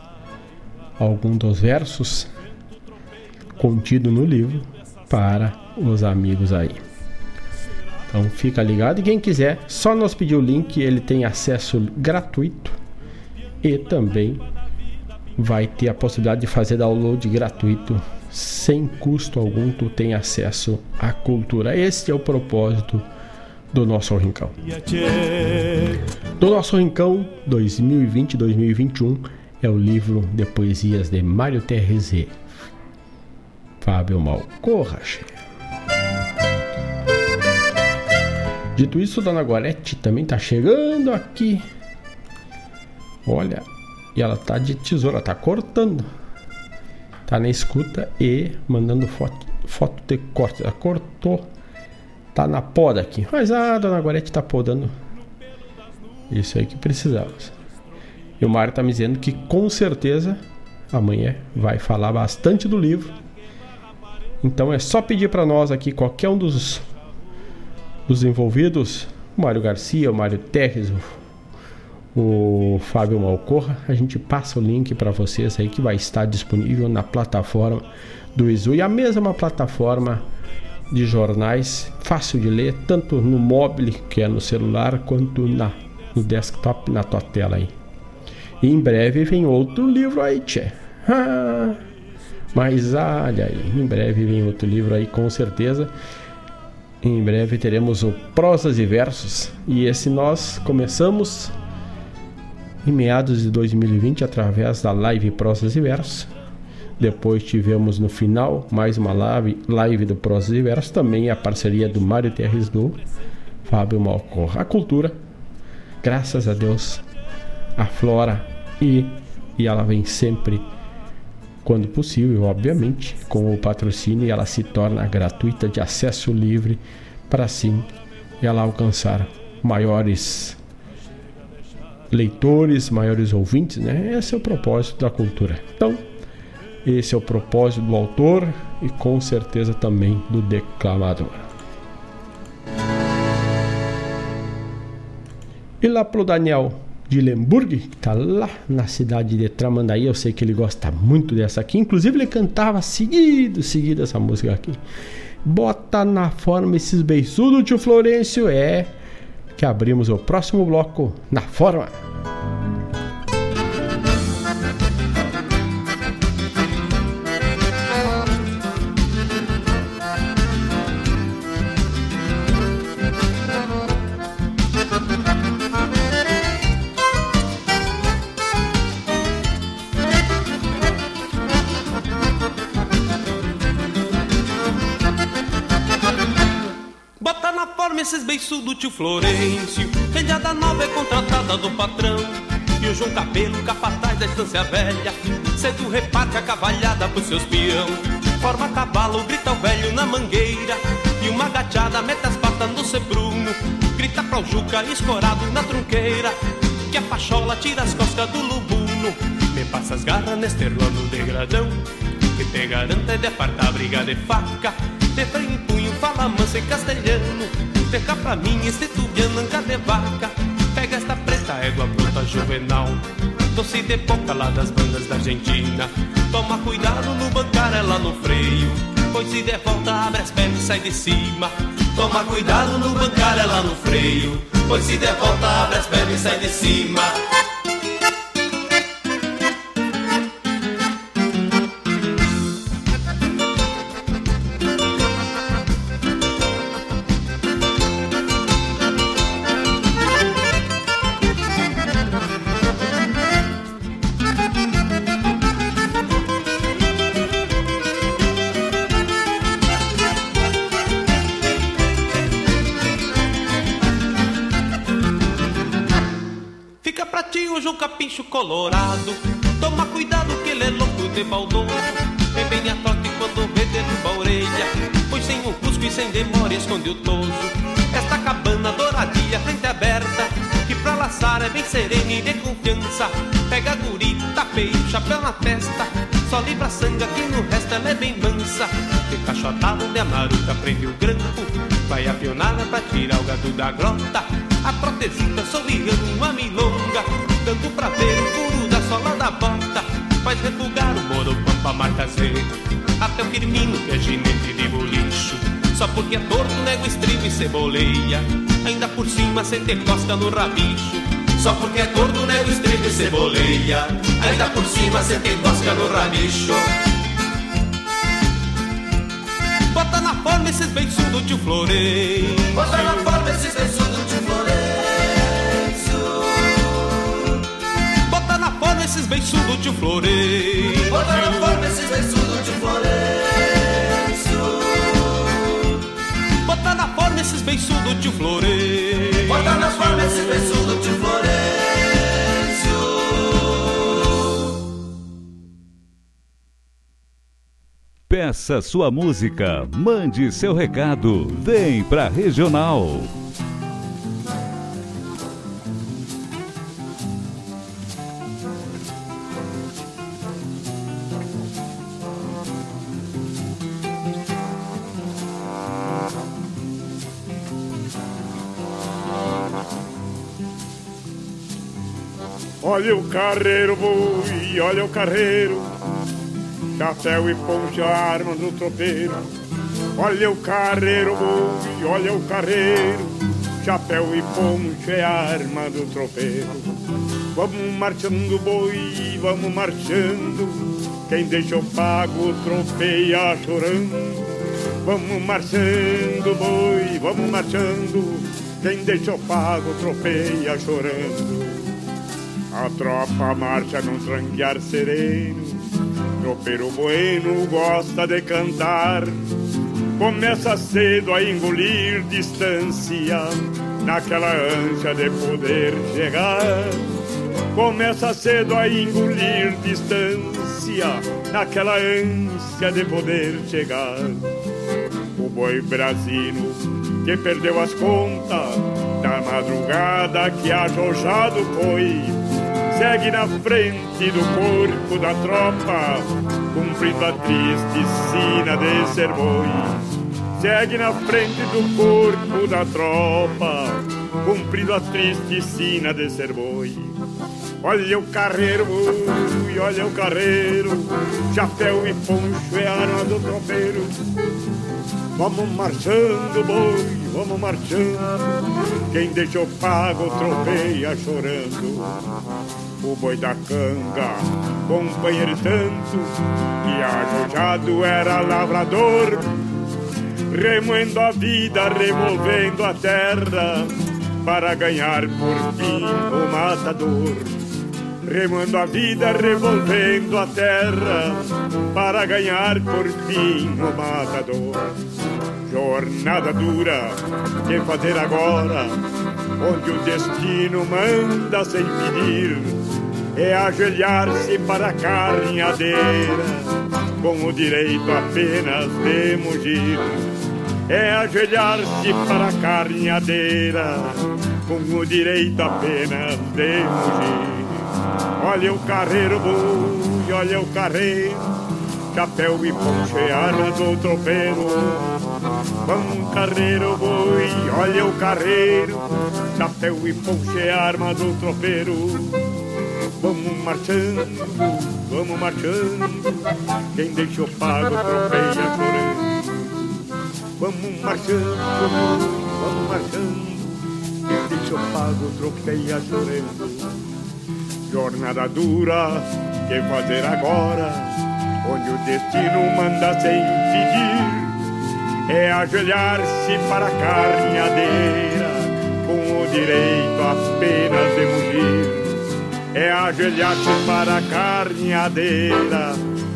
algum dos versos contido no livro para os amigos aí. Então fica ligado, e quem quiser só nos pedir o link, ele tem acesso gratuito e também vai ter a possibilidade de fazer download gratuito, sem custo algum, tu tem acesso à cultura. Esse é o propósito do nosso rincão. Do nosso rincão dois mil e vinte e dois mil e vinte e um é o livro de poesias de Mário Terres e Fábio Malcorra. Dito isso, Dona Gorete também tá chegando aqui. Olha, e ela tá de tesoura, tá cortando. Tá na escuta e mandando foto, foto de corte. Ela cortou, tá na poda aqui. Mas a Dona Gorete tá podando. Isso aí que precisávamos. E o Mário tá me dizendo que com certeza amanhã vai falar bastante do livro. Então é só pedir para nós aqui, qualquer um dos, dos envolvidos, o Mário Garcia, o Mário Terres, o, o Fábio Malcorra, a gente passa o link para vocês aí, que vai estar disponível na plataforma do I S U. E a mesma plataforma de jornais, fácil de ler, tanto no mobile, que é no celular, quanto na, no desktop, na tua tela aí. E em breve vem outro livro aí, tchê. Ah! Mas olha aí, em breve vem outro livro aí, com certeza. Em breve teremos o Prosas e Versos. E esse nós começamos em meados de dois mil e vinte através da live Prosas e Versos. Depois tivemos no final mais uma live, live do Prosas e Versos. Também a parceria do Mário Terres, do Fábio Malcorra. A cultura, graças a Deus, aflora e, e ela vem sempre, quando possível, obviamente, com o patrocínio, e ela se torna gratuita, de acesso livre, para assim ela alcançar maiores leitores, maiores ouvintes, né? Esse é o propósito da cultura. Então, esse é o propósito do autor e com certeza também do declamador. E lá pro Daniel de Lemburg, que está lá na cidade de Tramandaí, eu sei que ele gosta muito dessa aqui, inclusive ele cantava seguido, seguido essa música aqui. Bota na forma esses beiçudos, tio Florencio, é que abrimos o próximo bloco na forma. Esses beiços do tio Florencio, vendiada nova é contratada do patrão. E o João Cabelo, capataz da estância velha, cedo reparte a cavalhada pros seus peão. Forma cavalo, grita o velho na mangueira, e uma gachada mete as patas no sebrumo. Grita pra o Juca, escorado na trunqueira, que a pachola tira as costas do lubuno. Me passa as garras neste rolo degradão, que te garanta de apartar briga de faca. Te freio em punho, fala manso em castelhano, teca pra mim, esse tubiananca de vaca. Pega esta preta, égua bruta, juvenal, doce de boca lá das bandas da Argentina. Toma cuidado no bancar, ela no freio, pois se der volta abre as pernas e sai de cima. Toma cuidado no bancar, ela no freio, pois se der volta abre as pernas e sai de cima. Colorado, toma cuidado que ele é louco de baldoso. É bem a torta e quando vê derruba a orelha, pois sem o cusco e sem demora esconde o toso. Esta cabana douradinha, frente aberta, que pra laçar é bem serena e de confiança. Pega a gurita, peito, chapéu na testa, só livra a sanga que no resto ela é bem mansa. De cachotada onde a maruta prende o grampo, vai a pionada pra tirar o gado da grota. A protesita sorriando uma milonga, tanto pra ver o furo da sola da bota, faz refugar o moro pampa marcazê. Até o Firmino que é ginete de bolicho, só porque é torto nega o estribo e ceboleia, ainda por cima sem ter costa no rabicho. Só porque é torto nega o estribo e ceboleia, ainda por cima sem ter costa no rabicho. Bota na forma esses beiçudos de floreio, bota na forma esses beiçudos de floreio, esses beiçudos de floreio, bota na forma esses beiçudos de floreio, bota na forma esses beiçudos de floreio, bota na forma esses beiçudos de floreio. Peça sua música, mande seu recado, vem pra Regional. Olha o carreiro, boi, olha o carreiro, chapéu e poncha, arma no tropeiro. Olha o carreiro, boi, olha o carreiro, chapéu e poncha, arma do tropeiro. Vamos marchando, boi, vamos marchando, quem deixa o pago tropeia chorando. Vamos marchando, boi, vamos marchando, quem deixa o pago tropeia chorando. A tropa marcha num tranquear sereno, tropeiro bueno gosta de cantar. Começa cedo a engolir distância, naquela ânsia de poder chegar. Começa cedo a engolir distância, naquela ânsia de poder chegar. O boi brasino que perdeu as contas, da madrugada que ajojado foi, segue na frente do corpo da tropa, cumprindo a triste sina de ser boi. Segue na frente do corpo da tropa, cumprindo a triste sina de ser boi. Olha o carreiro, boi, olha o carreiro, chapéu e poncho é a arma do tropeiro. Vamos marchando, boi, vamos marchando, quem deixa o pago tropeia chorando. O boi da canga, companheiro tanto, que ajojado era lavrador, remoendo a vida, revolvendo a terra, para ganhar por fim o matador. Remoendo a vida, revolvendo a terra, para ganhar por fim o matador. Jornada dura, que fazer agora, onde o destino manda sem pedir, é ajoelhar-se para a carneadeira, com o direito apenas de mugir. É ajoelhar-se para a carneadeira, com o direito apenas de mugir. Olha o carreiro, boi, olha o carreiro, chapéu e poncheada do tropeiro. Vamos carreiro, boi, olha o carreiro, chapéu e poncheada, arma do tropeiro. Vamos marchando, vamos marchando, quem deixou pago tropeia chorando. Vamos marchando, vamos marchando, quem deixou pago tropeia chorando. Jornada dura, que fazer agora, onde o destino manda sem pedir, é ajoelhar-se para a carneadeira, com o direito apenas de mugir. É ajoelhar-se para a carneadeira,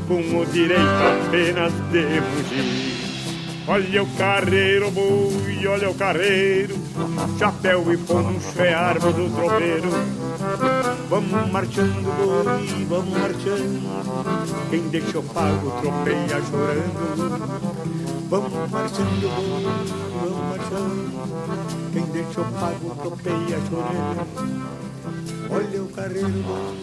com o direito apenas de mugir. Olha o carreiro, boi, olha o carreiro, chapéu e poncho é arma do tropeiro. Vamos marchando, boi, vamos marchando, quem deixou pago tropeia chorando. Vamos marchando, boi, vamos marchando, quem deixou pago tropeia chorando. Olha o carreiro, boi.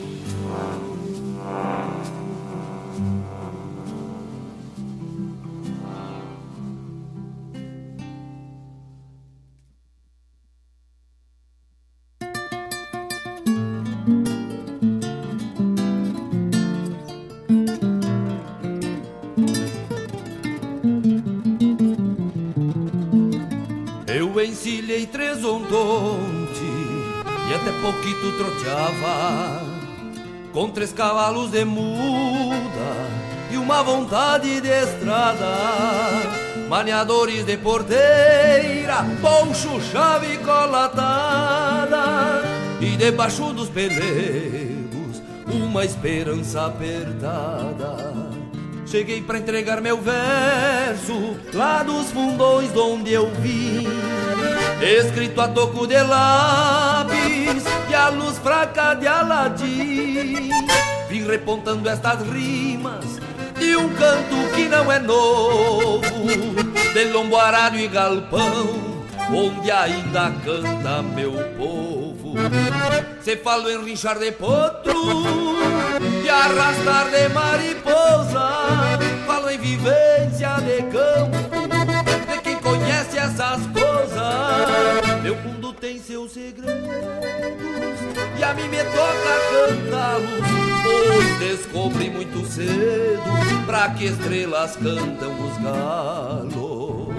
Em três ondontes e até pouquito troteava, com três cavalos de muda e uma vontade de estrada. Maniadores de porteira, poncho, chave colatada, e debaixo dos pelegos uma esperança apertada. Cheguei pra entregar meu verso lá dos fundões de onde eu vim, escrito a toco de lápis e a luz fraca de Aladim. Vim repontando estas rimas de um canto que não é novo, de lombo arado e galpão, onde ainda canta meu povo. Se falo em rinchar de potro e arrastar de mariposa, falo em vivência de campo, de quem conhece essas coisas. Meu mundo tem seus segredos e a mim me toca cantá-los, pois descobri muito cedo pra que estrelas cantam os galos.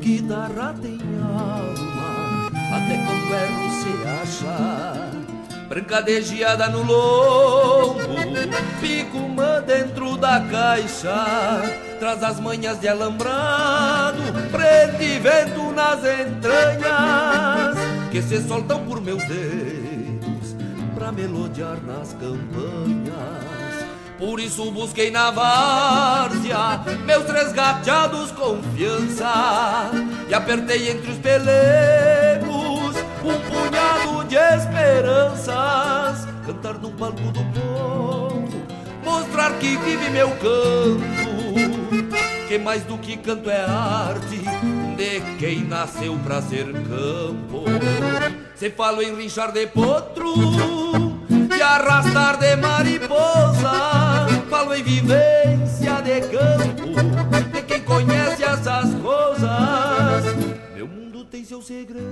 Guitarra tem alma, até quando erro se acha, brancadegiada no lombo, picumã dentro da caixa, traz as manhas de alambrado, prende vento nas entranhas, que se soltam por meus dedos, pra melodiar nas campanhas. Por isso busquei na várzea meus três gateados confiança, e apertei entre os pelegos um punhado de esperanças. Cantar num palco do povo, mostrar que vive meu canto, que mais do que canto é arte de quem nasceu pra ser campo. Se falo em rinchar de potro e arrastar de mariposa, falo em vivência de campo, de quem conhece essas coisas. Meu mundo tem seus segredos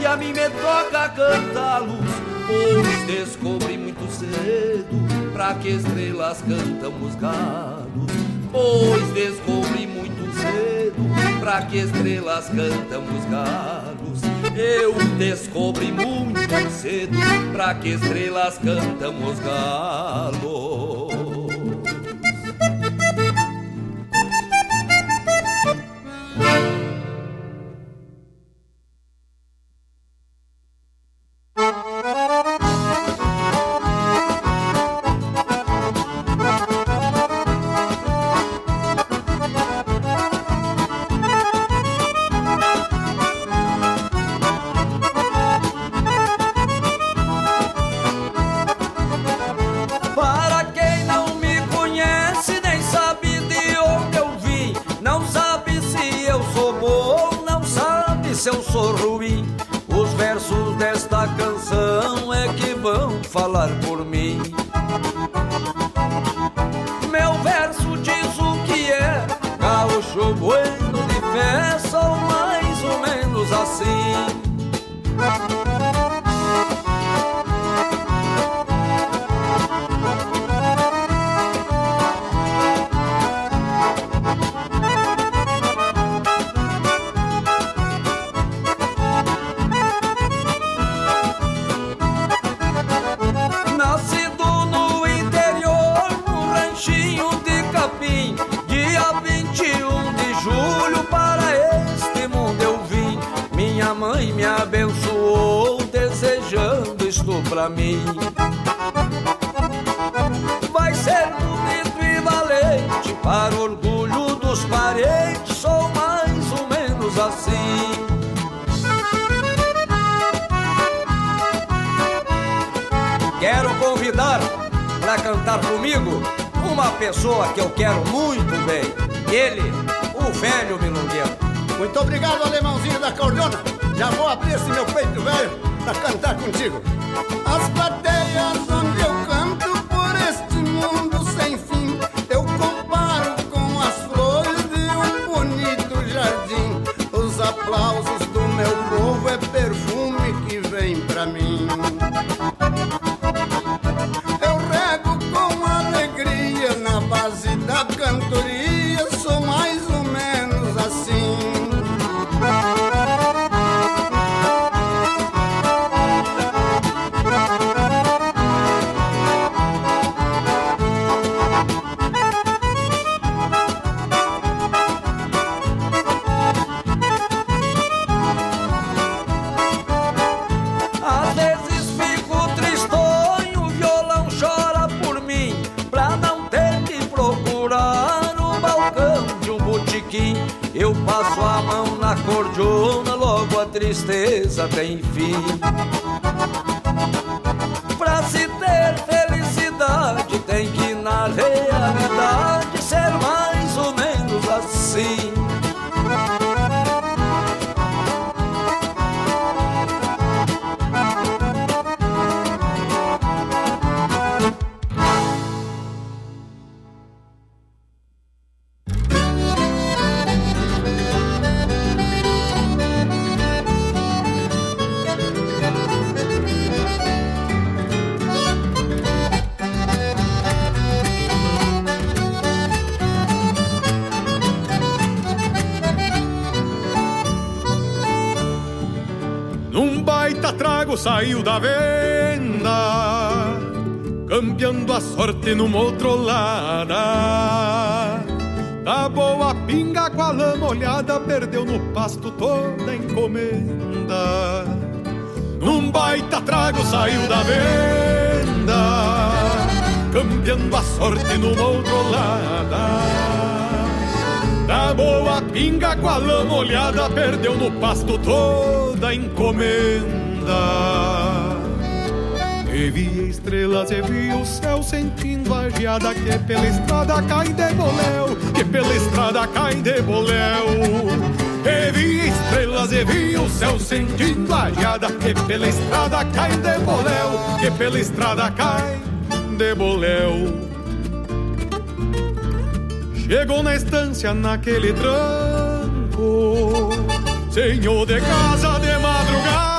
e a mim me toca cantá-los, pois descobri muito cedo pra que estrelas cantam os galos. Pois descobri muito cedo pra que estrelas cantam os galos. Eu descobri muito cedo pra que estrelas cantam os galos. versos desta canção é que vão falar por mim. Meu verso diz o que é gaúcho bueno de festa, ou mais ou menos assim. Pra mim vai ser bonito e valente, para orgulho dos parentes, ou mais ou menos assim. Quero convidar para cantar comigo uma pessoa que eu quero muito bem, ele, o velho milongueiro. Muito obrigado, alemãozinho da cordiona. Já vou abrir esse meu peito velho para cantar contigo. As plateias onde eu canto por este mundo sem fim, eu comparo com as flores de um bonito jardim. Os aplausos do meu povo é perfume que vem pra mim. Eu rego com alegria na base da cantoria, sou mais ou menos assim. Eu passo a mão na cordiona, logo a tristeza tem fim. Pra se ter felicidade tem que na realidade ser mais ou menos assim. Saiu da venda, cambiando a sorte numa outrolada. Da boa pinga com a lã molhada, perdeu no pasto toda a encomenda. Num baita trago saiu da venda, cambiando a sorte numa outrolada. Da boa pinga com a lã molhada, perdeu no pasto toda a encomenda. E via estrelas e via o céu, sentindo a geada que pela estrada cai de boléu, que pela estrada cai de boléu. E via estrelas e via o céu, sentindo a geada que pela estrada cai de boléu, que pela estrada cai de boléu. Chegou na estância naquele tranco, senhor de casa de madrugada,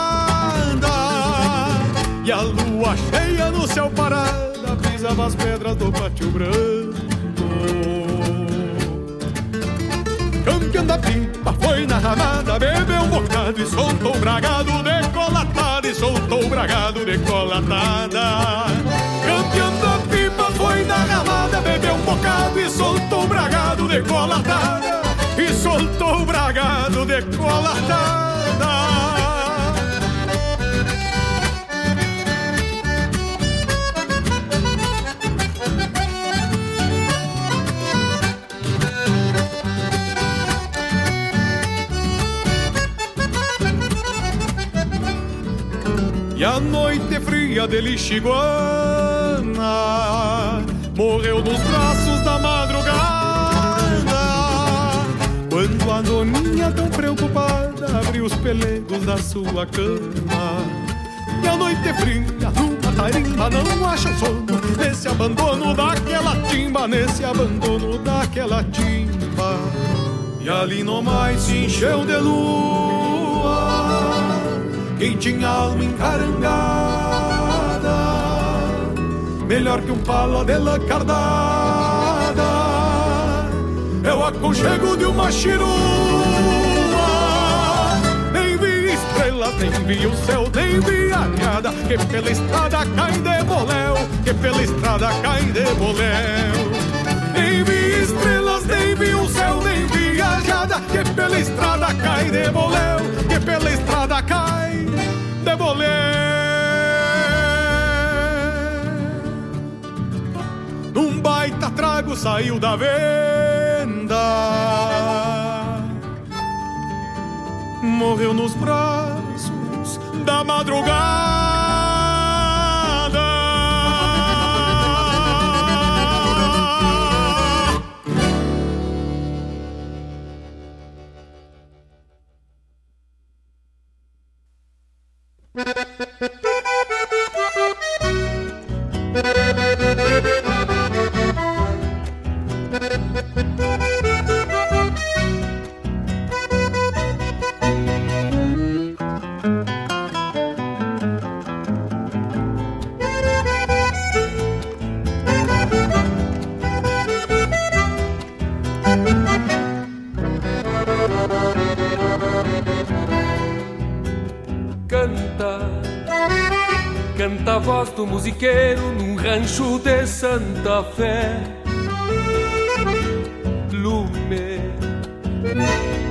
e a lua cheia no céu parada pisava as pedras do pátio branco. Campeando a pipa foi na ramada, bebeu um bocado e soltou o bragado decolatada, e soltou o bragado decolatada. Campeando a pipa foi na ramada, bebeu um bocado e soltou o bragado decolatada, e soltou o bragado decolatada. E a noite fria de Lixiguana morreu nos braços da madrugada, quando a noninha tão preocupada abriu os pelegos da sua cama. tarimba não acha o sono, nesse abandono daquela timba, nesse abandono daquela timba. E ali nomais se encheu de lua quem tinha alma encarangada, melhor que um pala de lã cardada, é o aconchego de uma chirua. Nem vi estrela, nem vi o céu, nem vi a nada, que pela estrada cai de boléu, que pela estrada cai de boléu. Nem vi estrelas, nem vi o céu, nem vi a jada, que pela estrada cai de boléu, que pela estrada cai de boléu. Num baita trago saiu da venda, morreu nos braços da madrugada. Do musiqueiro num rancho de Santa Fé, lume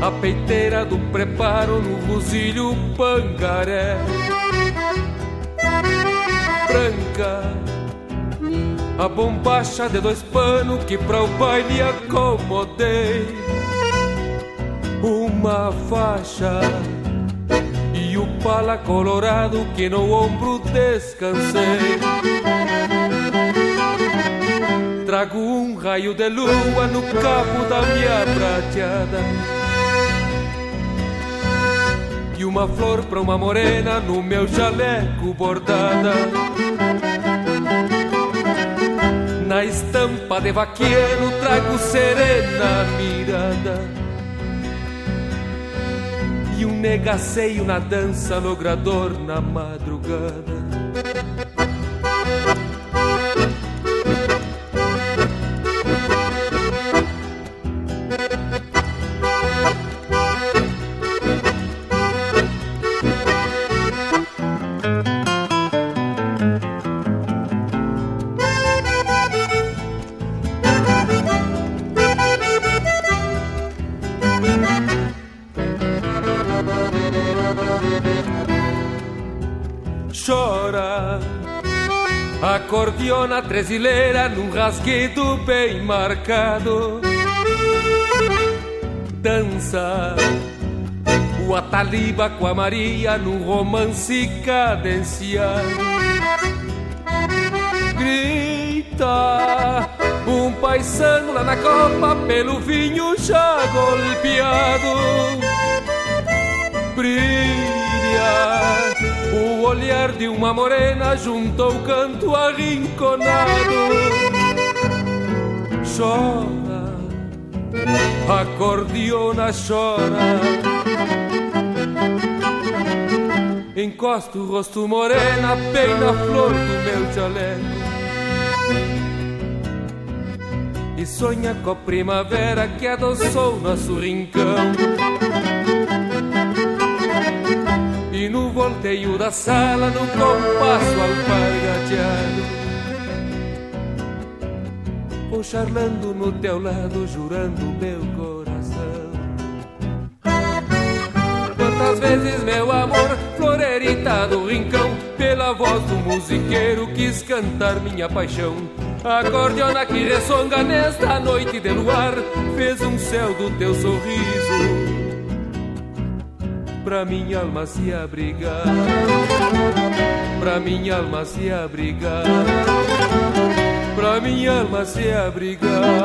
a peiteira do preparo no rosilho pangaré, branca a bombacha de dois panos que pra o baile acomodei, uma faixa e o pala colorado que no ombro descansei. Trago um raio de lua no cabo da minha prateada e uma flor pra uma morena no meu jaleco bordada. Na estampa de vaqueiro trago serena mirada e um negaceio na dança logrador na madrugada. Acordeona trezileira num rasguido bem marcado, dança o Ataliba com a Maria num romance cadenciado. Grita um paisano lá na copa pelo vinho já golpeado. Brilha o olhar de uma morena junto ao canto arrinconado. Chora, acordeona chora, encosto o rosto morena bem na flor do meu jaleco e sonha com a primavera que adoçou nosso rincão. E no volteio da sala, no compasso alpargateado, vou charlando no teu lado, jurando meu coração. Quantas vezes, meu amor, florerita do rincão, pela voz do musiqueiro quis cantar minha paixão. A acordeona que ressonga nesta noite de luar fez um céu do teu sorriso pra minha alma se abrigar, pra minha alma se abrigar, pra minha alma se abrigar.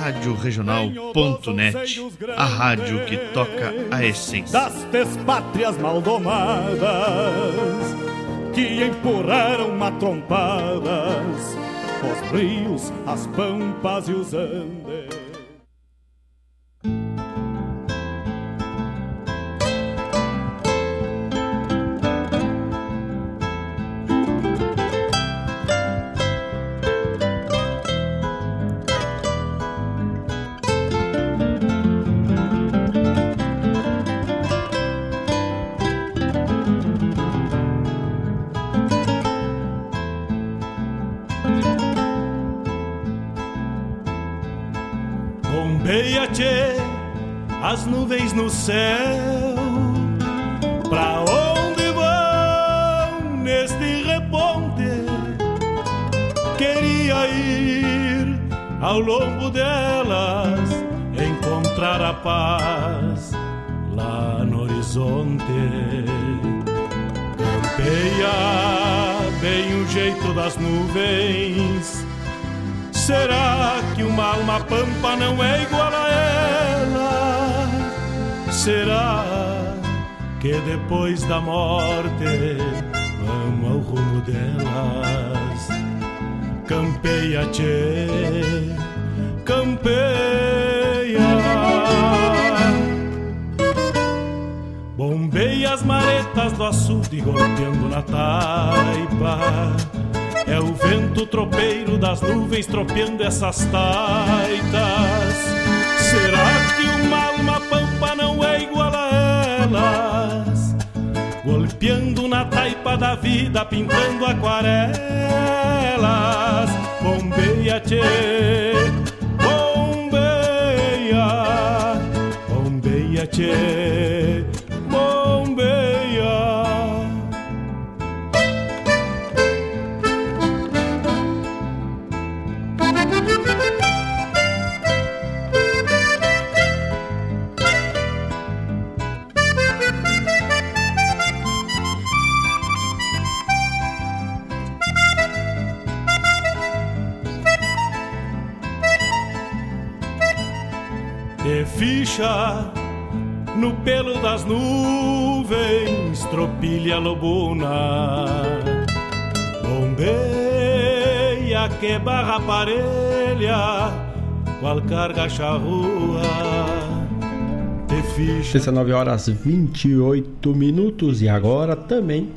Rádio Regional ponto net, a rádio que toca a essência das despátrias maldomadas, que empurraram matrompadas os rios, as pampas e os andes. As nuvens no céu, pra onde vão neste reponte? Queria ir ao longo delas, encontrar a paz lá no horizonte. Campeia bem o jeito das nuvens. Será que uma alma pampa não é igual a ela? Será que depois da morte vamos ao rumo delas? Campeia, tchê, campeia. Bombeia as maretas do açude golpeando na taipa. É o vento tropeiro das nuvens tropeando essas taitas. Será que uma alma pampa não é igual a elas? Golpeando na taipa da vida, pintando aquarelas. Bombeia, tchê, bombeia. Bombeia, tchê, bombeia. Ficha no pelo das nuvens, tropilha lobuna. Bombeia que barra parelha, qual carga charrua. Te ficha. dezenove horas e vinte e oito minutos e agora também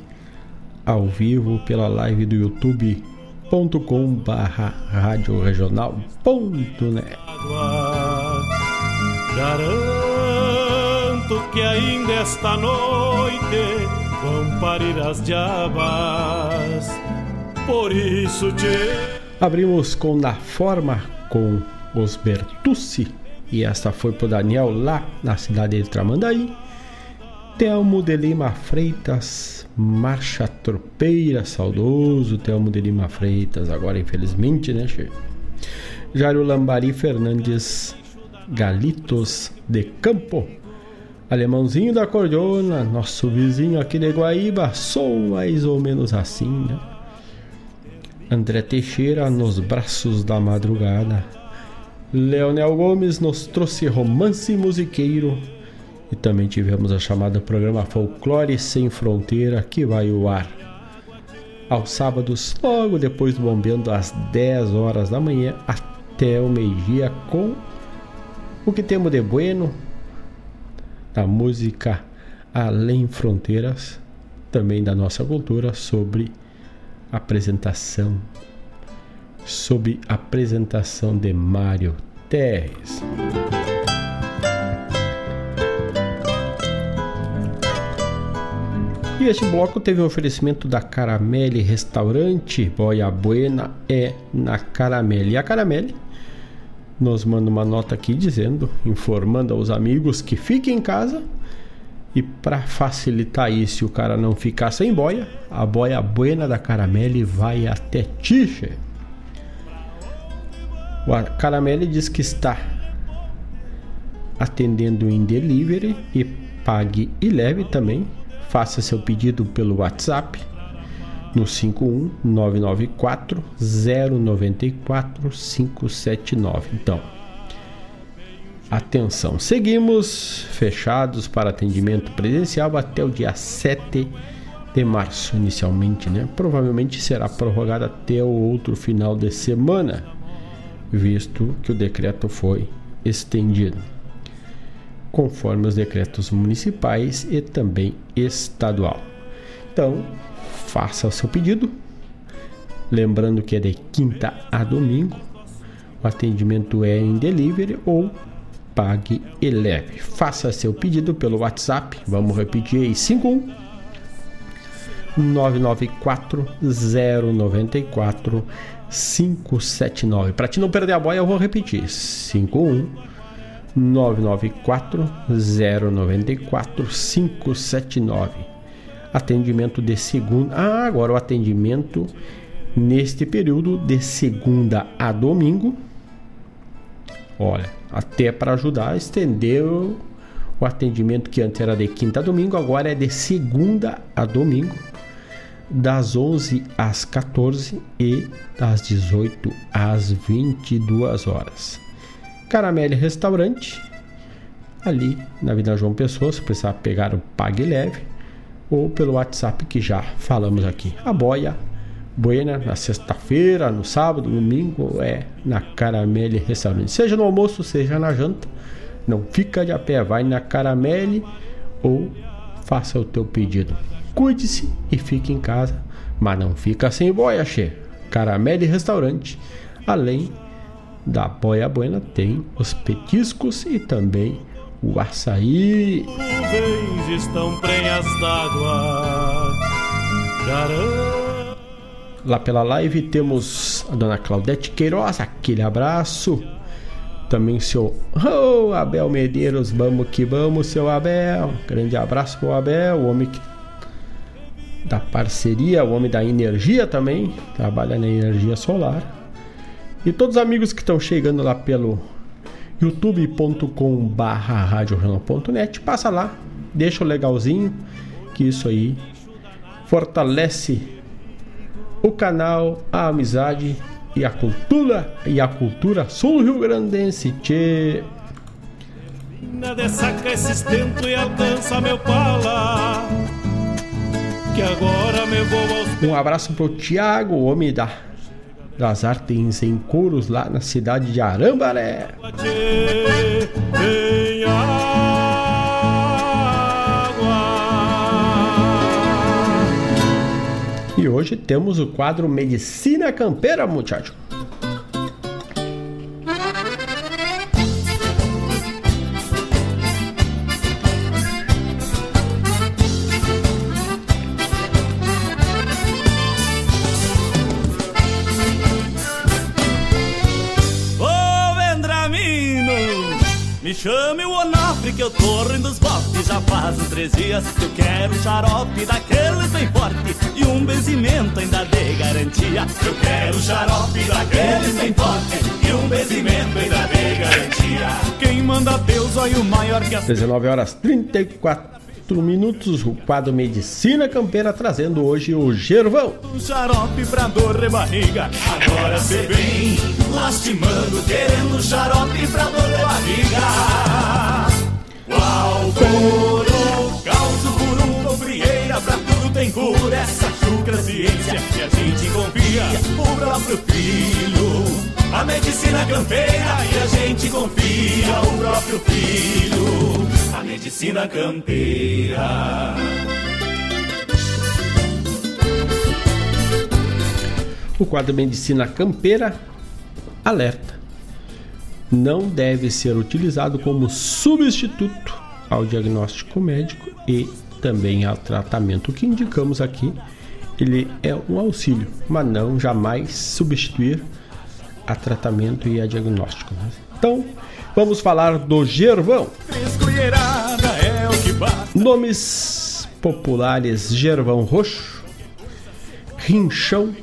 ao vivo pela live do youtube ponto com barra rádio regional ponto net. Garanto que ainda esta noite vão parir as diabas, por isso te... Abrimos com Na Forma, com os Bertucci, e esta foi pro Daniel lá na cidade de Tramandaí. Thelmo de Lima Freitas, Marcha Tropeira, saudoso Thelmo de Lima Freitas, agora infelizmente, né, chefe? Jairo Lambari Fernandes, Galitos de Campo, Alemãozinho da Cordiona, nosso vizinho aqui de Guaíba, sou mais ou menos assim, né? André Teixeira, Nos Braços da Madrugada, Leonel Gomes nos trouxe Romance Musiqueiro, e também tivemos a chamada programa Folclore Sem Fronteira, que vai ao ar aos sábados, logo depois do Bombeando, às dez horas da manhã até o meio-dia, com o que temos de bueno da música além fronteiras, também da nossa cultura, sobre apresentação, sob apresentação de Mário Terres. E este bloco teve um oferecimento da Caramelo Restaurante. Boia Buena é na Caramelo. E a Caramelo nos manda uma nota aqui dizendo, informando aos amigos que fiquem em casa. E para facilitar isso, o cara não ficar sem boia, a boia buena da Caramelo vai até Tiche. O Caramelo diz que está atendendo em delivery e pague e leve também. Faça seu pedido pelo WhatsApp no cinco um nove nove quatro zero nove quatro cinco sete nove. Então, atenção, seguimos fechados para atendimento presencial até o dia sete de março, inicialmente, né? Provavelmente será prorrogado até o outro final de semana, visto que o decreto foi estendido, conforme os decretos municipais e também estadual. Então, faça o seu pedido, lembrando que é de quinta a domingo, o atendimento é em delivery ou pague e leve. Faça seu pedido pelo WhatsApp. Vamos repetir aí: cinco um nove nove quatro zero nove quatro cinco sete nove. Para te não perder a boia, eu vou repetir: cinco um nove nove quatro zero nove quatro cinco sete nove. Atendimento de segunda. Ah, agora o atendimento neste período de segunda a domingo. Olha, até para ajudar, estendeu o atendimento que antes era de quinta a domingo, agora é de segunda a domingo, das onze às quatorze e das dezoito às vinte e duas horas. Caramelo Restaurante, ali na Vila João Pessoa, se precisar pegar o Pague Leve ou pelo WhatsApp que já falamos aqui. A boia buena, na sexta-feira, no sábado, domingo, é na Caramelo Restaurante. Seja no almoço, seja na janta, não fica de a pé, vai na Caramelo ou faça o teu pedido. Cuide-se e fique em casa, mas não fica sem boia, che. Caramelo Restaurante, além da boia buena, tem os petiscos e também o açaí. Nuvens estão prenhas d'água, garante. Lá pela live temos a dona Claudete Queiroz, aquele abraço. Também o seu oh, Abel Medeiros, vamos que vamos, seu Abel. Grande abraço pro Abel, o homem que... da parceria, o homem da energia também, trabalha na energia solar. E todos os amigos que estão chegando lá pelo youtube ponto com barra rádio regional ponto net, passa lá, deixa o legalzinho, que isso aí fortalece o canal, a amizade e a cultura e a cultura sul rio grandense. Tchê. Saca esse estento e alcança meu pala, que agora me vou aos... Um abraço pro Tiago, o homem da, das artes em couros lá na cidade de Arambaré. E hoje temos o quadro Medicina Campeira, muchacho. Ô oh, vendramino, me chame o Onofre que eu tô rindo dos bofes. Já faz uns três dias que eu quero xarope daqueles bem forte e um benzimento ainda de garantia. Eu quero xarope daqueles bem forte e um benzimento ainda de garantia. Quem manda Deus, olha o maior que a... dezenove horas e trinta e quatro minutos, o quadro Medicina Campeira, trazendo hoje o Gervão. Um xarope pra dor de barriga, agora cê vem lastimando, querendo xarope pra dor de barriga. Uau, coro, causo, curumba, frieira, pra tudo tem cura. Essa chucra ciência que a gente confia, o próprio filho. A medicina campeira e a gente confia, o próprio filho. A medicina campeira. O quadro Medicina Campeira alerta: não deve ser utilizado como substituto ao diagnóstico médico e também ao tratamento. O que indicamos aqui, ele é um auxílio, mas não jamais substituir a tratamento e a diagnóstico, né? Então, vamos falar do Gervão. Nomes populares: Gervão Roxo, Rinchão,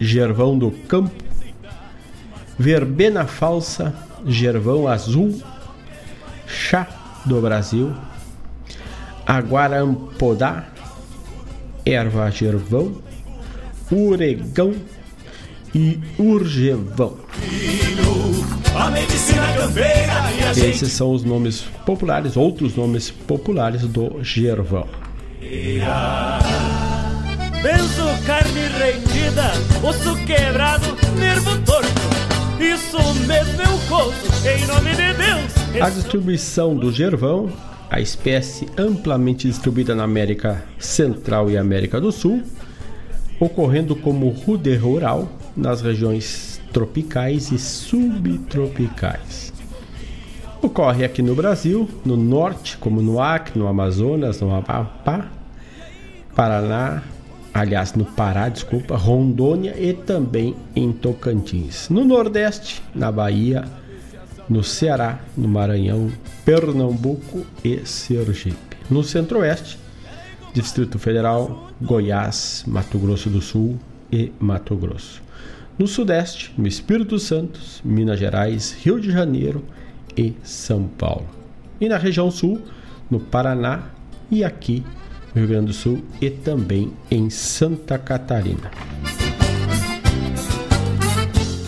Gervão do Campo, Verbena Falsa, Gervão Azul, Chá do Brasil, Aguarampodá, Erva Gervão, Uregão e Urgevão. Esses são os nomes populares, outros nomes populares do Gervão. Penso carne rendida, osso quebrado, nervo torto. Isso mesmo eu conto, em nome de Deus. A distribuição do Gervão, a espécie amplamente distribuída na América Central e América do Sul, ocorrendo como rude rural nas regiões tropicais e subtropicais. Ocorre aqui no Brasil, no norte, como no Acre, no Amazonas, no Amapá, Paraná, aliás, no Pará, desculpa, Rondônia e também em Tocantins. No Nordeste, na Bahia, no Ceará, no Maranhão, Pernambuco e Sergipe. No Centro-Oeste, Distrito Federal, Goiás, Mato Grosso do Sul e Mato Grosso. No Sudeste, no Espírito Santo, Minas Gerais, Rio de Janeiro e São Paulo. E na região Sul, no Paraná e aqui no Rio Grande do Sul e também em Santa Catarina.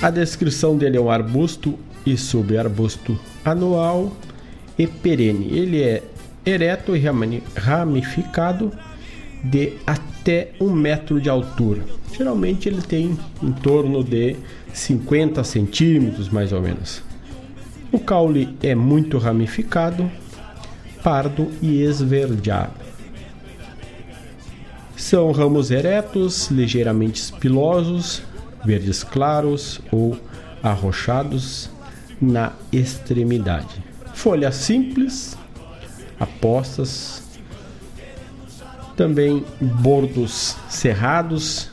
A descrição dele é um arbusto e subarbusto anual e perene. Ele é ereto e ramificado, de até um metro de altura. Geralmente ele tem em torno de cinquenta centímetros, mais ou menos. O caule é muito ramificado, pardo e esverdeado. São ramos eretos, ligeiramente espilosos, verdes claros ou arroxados na extremidade. Folhas simples, apostas, também bordos cerrados,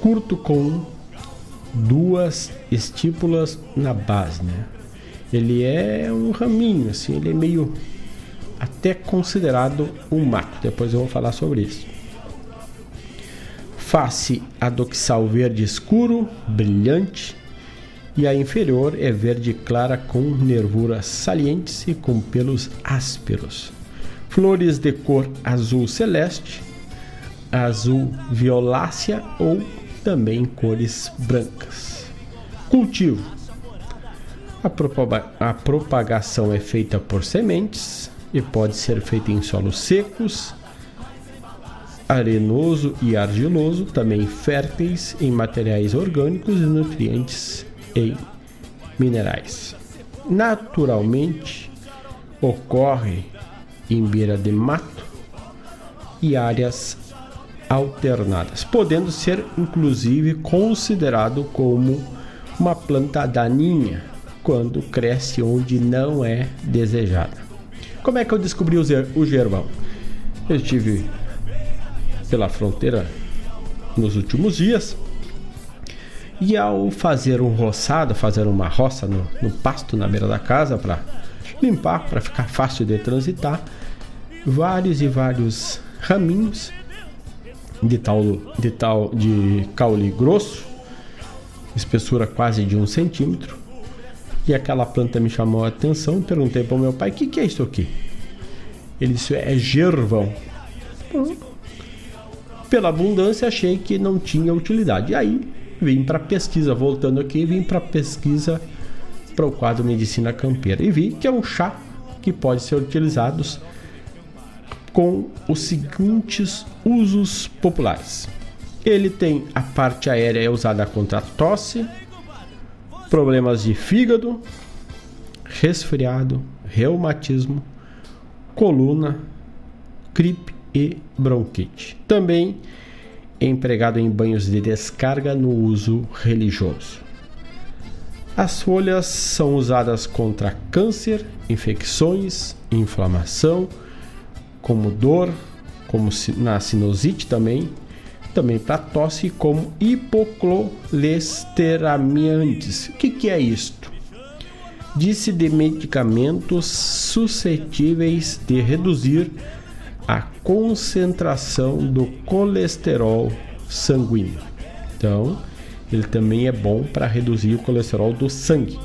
curto com duas estípulas na base, né? Ele é um raminho, assim, ele é meio até considerado um mato. Depois eu vou falar sobre isso. Face adoxal verde escuro, brilhante, e a inferior é verde clara com nervuras salientes e com pelos ásperos. Flores de cor azul celeste, azul violácea ou também cores brancas. Cultivo: a, propaga- a propagação é feita por sementes e pode ser feita em solos secos, arenoso e argiloso, também férteis em materiais orgânicos e nutrientes e minerais. Naturalmente ocorre em beira de mato e áreas alternadas, podendo ser inclusive considerado como uma planta daninha quando cresce onde não é desejada. Como é que eu descobri o Gervão? Eu estive pela fronteira nos últimos dias. E ao fazer um roçado, fazer uma roça no, no pasto na beira da casa para limpar, para ficar fácil de transitar, vários e vários raminhos de, tal, de, tal, de caule grosso, espessura quase de um centímetro, e aquela planta me chamou a atenção. Perguntei para o meu pai: o que, que é isso aqui? Ele disse: é gervão. Bom, pela abundância achei que não tinha utilidade, e aí vim para pesquisa, voltando aqui, vim para pesquisa para o quadro Medicina Campeira e vi que é um chá que pode ser utilizado com os seguintes usos populares. Ele tem a parte aérea usada contra tosse, problemas de fígado, resfriado, reumatismo, coluna, gripe e bronquite. Também é empregado em banhos de descarga no uso religioso. As folhas são usadas contra câncer, infecções, inflamação, como dor, como na sinusite também, também para tosse, como hipoclolesteramiantes. O que, que é isto? disse de medicamentos suscetíveis de reduzir a concentração do colesterol sanguíneo. Então, ele também é bom para reduzir o colesterol do sangue.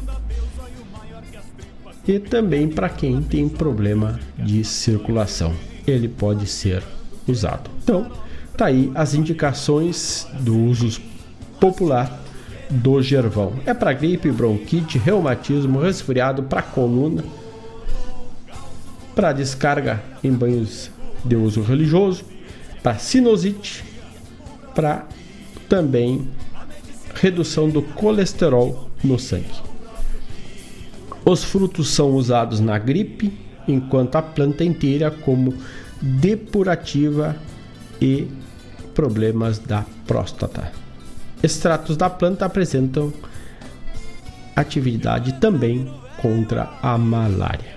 E também para quem tem problema de circulação, ele pode ser usado. Então, tá aí as indicações do uso popular do Gervão. É para gripe, bronquite, reumatismo, resfriado, para coluna, para descarga em banhos de uso religioso, para sinusite, para também redução do colesterol no sangue. Os frutos são usados na gripe, enquanto a planta inteira como depurativa e problemas da próstata. Extratos da planta apresentam atividade também contra a malária.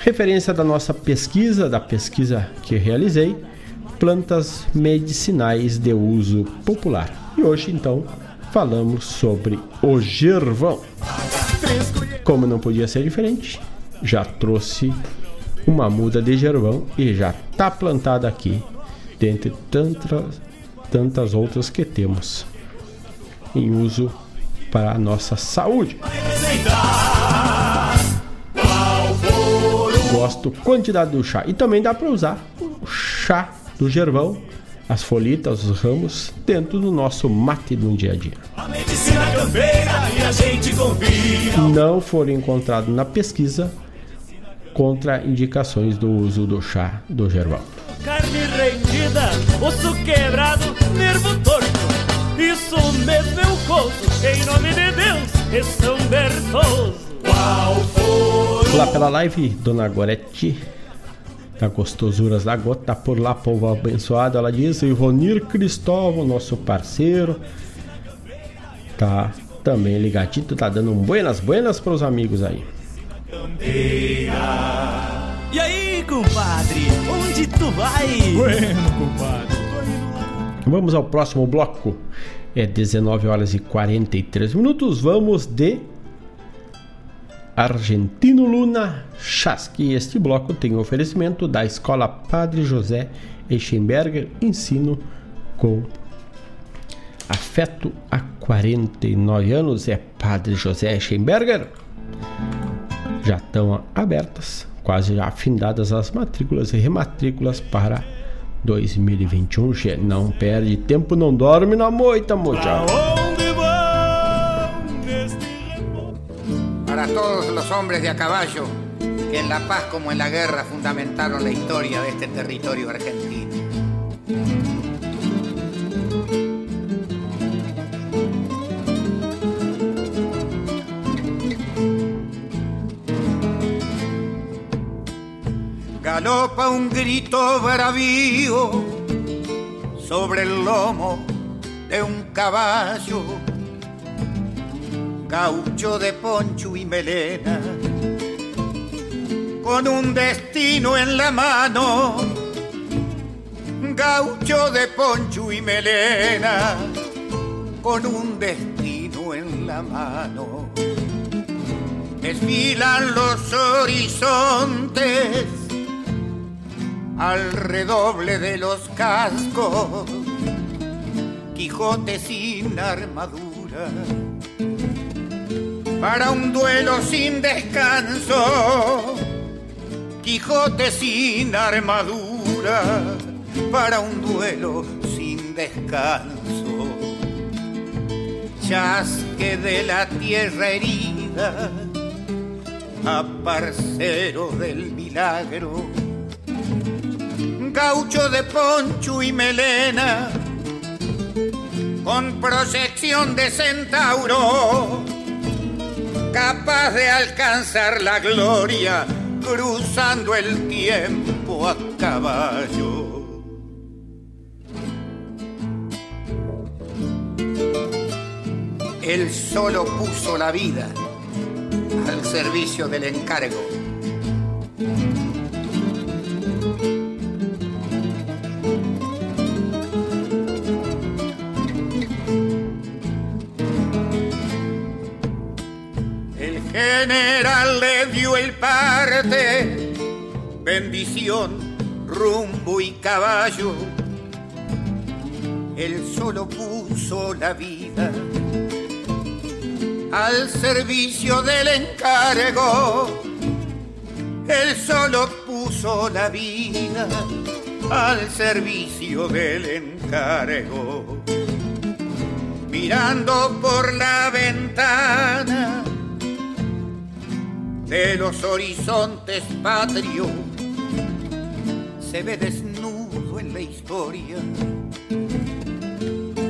Referência da nossa pesquisa, da pesquisa que realizei, plantas medicinais de uso popular. E hoje, então, falamos sobre o Gervão. Como não podia ser diferente, já trouxe uma muda de Gervão e já está plantada aqui, dentre tantas, tantas outras que temos em uso para a nossa saúde. Gosto quantidade do chá, e também dá para usar o chá do Gervão, as folhitas, os ramos, dentro do nosso mate no dia a dia. A medicina campeira e a gente confia. Não foram encontrados na pesquisa contraindicações do uso do chá do Gervão. Carne rendida, osso quebrado, nervo torto. Isso mesmo eu coço, em nome de Deus, é São Bertoso. Lá pela live, Dona Gorete da Gostosuras da Gota, tá por lá, povo abençoado. Ela diz, Ivonir Cristóvão, nosso parceiro, tá também ligadito, tá dando um buenas, buenas pros amigos aí. E aí, compadre, onde tu vai? Bueno, compadre. Vamos ao próximo bloco. É dezenove horas e quarenta e três minutos. Vamos de Argentino Luna Chasque. Este bloco tem oferecimento da Escola Padre José Schemberger, ensino com afeto há quarenta e nove anos. É Padre José Schemberger. Já estão abertas, quase já afindadas as matrículas e rematrículas para dois mil e vinte e um. Não perde tempo, não dorme na moita, mocha. Para todos los hombres de a caballo que en la paz como en la guerra fundamentaron la historia de este territorio argentino. Galopa un grito bravío sobre el lomo de un caballo, gaucho de poncho y melena, con un destino en la mano, gaucho de poncho y melena, con un destino en la mano. Desfilan los horizontes al redoble de los cascos, Quijote sin armadura, para un duelo sin descanso, Quijote sin armadura, para un duelo sin descanso. Chasque de la tierra herida a parcero del milagro, gaucho de poncho y melena, con proyección de centauro, capaz de alcanzar la gloria, cruzando el tiempo a caballo. Él solo puso la vida al servicio del encargo. suerte, bendición, rumbo y caballo. Él solo puso la vida al servicio del encargo. Él solo puso la vida al servicio del encargo. Mirando por la ventana de los horizontes patrios, se ve desnudo en la historia,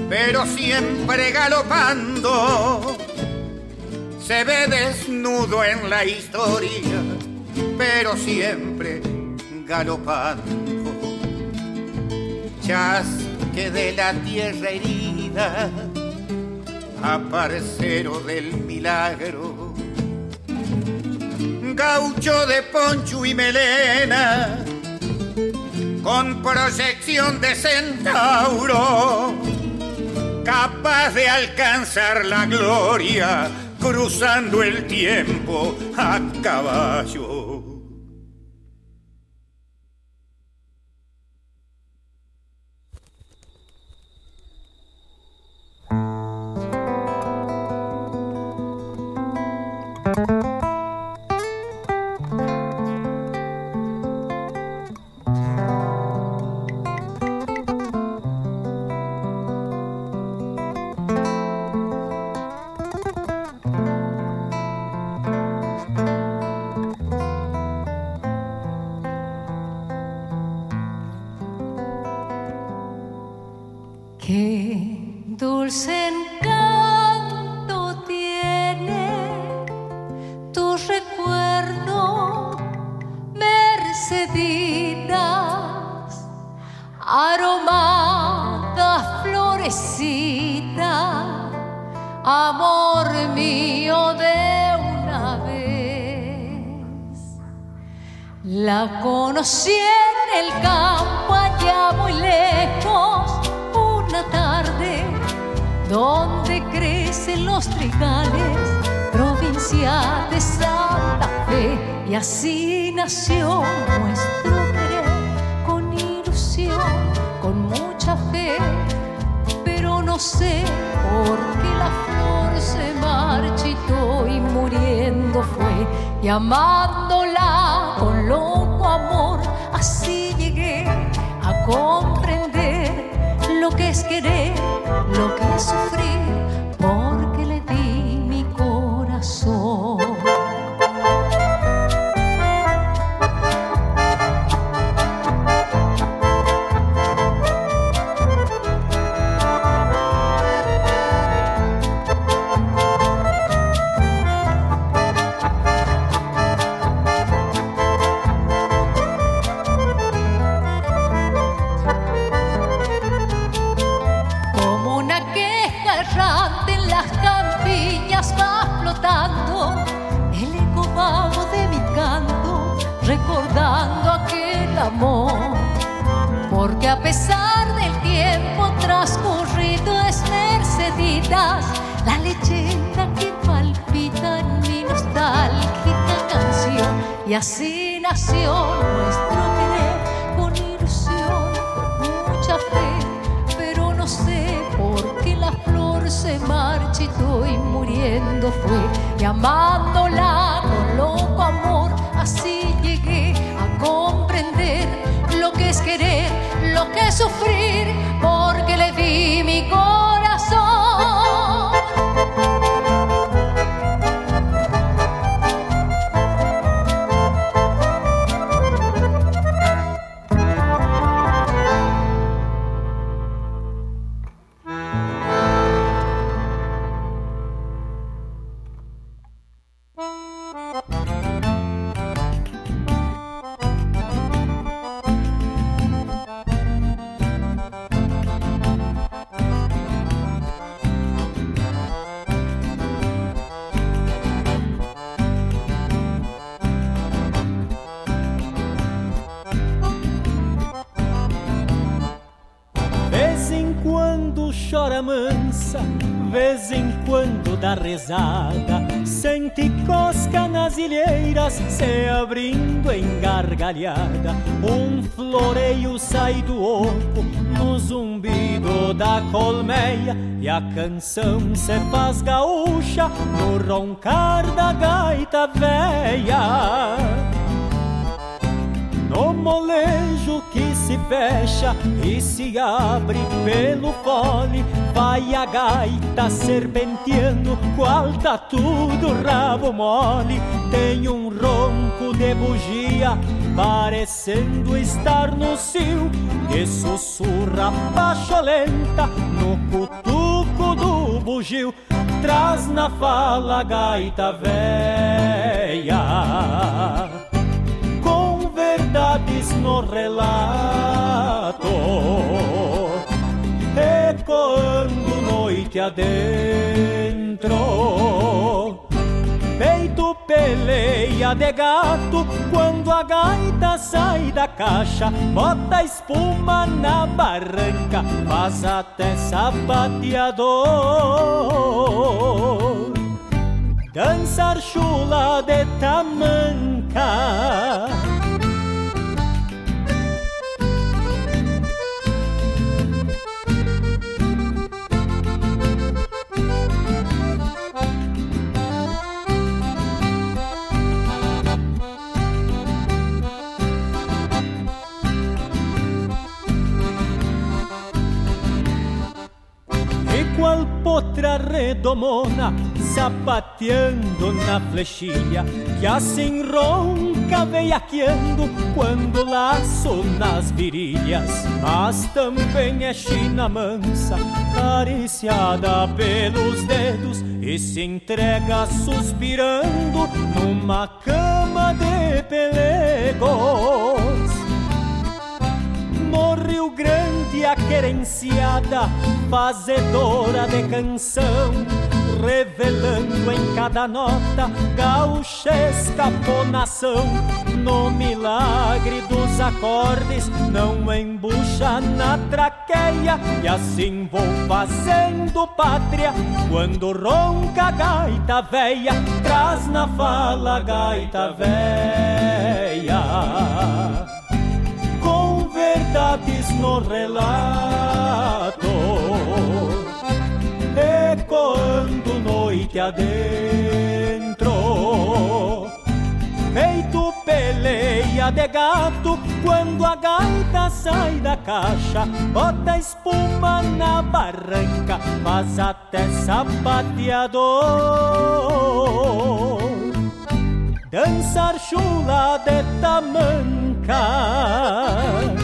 pero siempre galopando. Se ve desnudo en la historia, pero siempre galopando. Chasque de la tierra herida, aparcero del milagro, gaucho de poncho y melena, con proyección de centauro, capaz de alcanzar la gloria, cruzando el tiempo a caballo. vez em quando dá risada, sente cosca nas ilheiras, se abrindo em gargalhada. Um floreio sai do oco no zumbido da colmeia, e a canção se faz gaúcha no roncar da gaita véia. No molejo que se fecha e se abre pelo fole, vai a gaita serpenteando, qual tatu do rabo mole. Tem um ronco de bugia, parecendo estar no cio, que sussurra pacholenta no cutuco do bugio. Traz na fala a gaita véia, com verdades no relato, ecoando noite adentro. Peito peleia de gato quando a gaita sai da caixa, bota espuma na barranca, faz até sapateador. Dançar chula de tamanca, qual potra redomona sapateando na flechilha, que assim ronca veiaqueando quando laço nas virilhas. Mas também é china mansa, cariciada pelos dedos, e se entrega suspirando numa cama de pelegos. No Rio Grande a querenciada, fazedora de canção, revelando em cada nota gaúchesca fonação. No milagre dos acordes não embucha na traqueia, e assim vou fazendo pátria quando ronca a gaita véia. Traz na fala a gaita véia, com verdades no relato, ecoando noite adentro. Feito peleia de gato quando a gaita sai da caixa, bota espuma na barranca, faz até sapateador. Dançar chula de tamanca.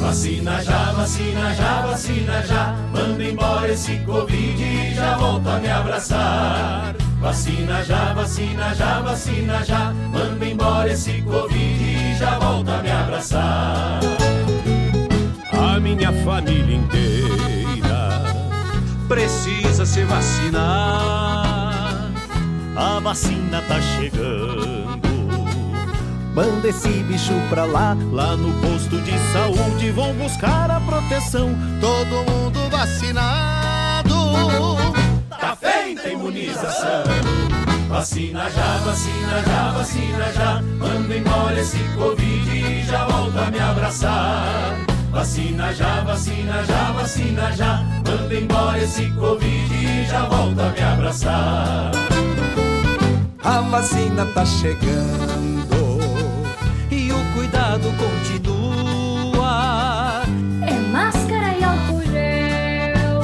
Vacina já, vacina já, vacina já, manda embora esse Covid e já volta a me abraçar. Vacina já, vacina já, vacina já, manda embora esse Covid e já volta a me abraçar. A minha família inteira precisa se vacinar. A vacina tá chegando, manda esse bicho pra lá. Lá no posto de saúde vão buscar a proteção, todo mundo vacinado, tá feita a imunização. Vacina já, vacina já, vacina já, manda embora esse Covid e já volta a me abraçar. Vacina já, vacina já, vacina já, manda embora esse Covid e já volta a me abraçar. A vacina tá chegando, cuidado continua, é máscara e álcool gel.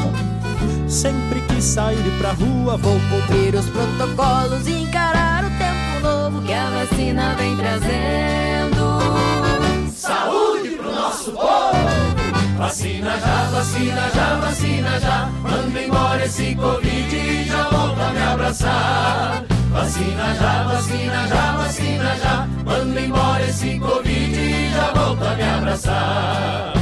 Sempre que sair pra rua vou cumprir os protocolos e encarar o tempo novo que a vacina vem trazendo. Saúde pro nosso povo! Vacina já, vacina já, vacina já, manda embora esse Covid e já volta a me abraçar. Vacina já, vacina já, vacina já, manda embora esse Covid e já volta a me abraçar.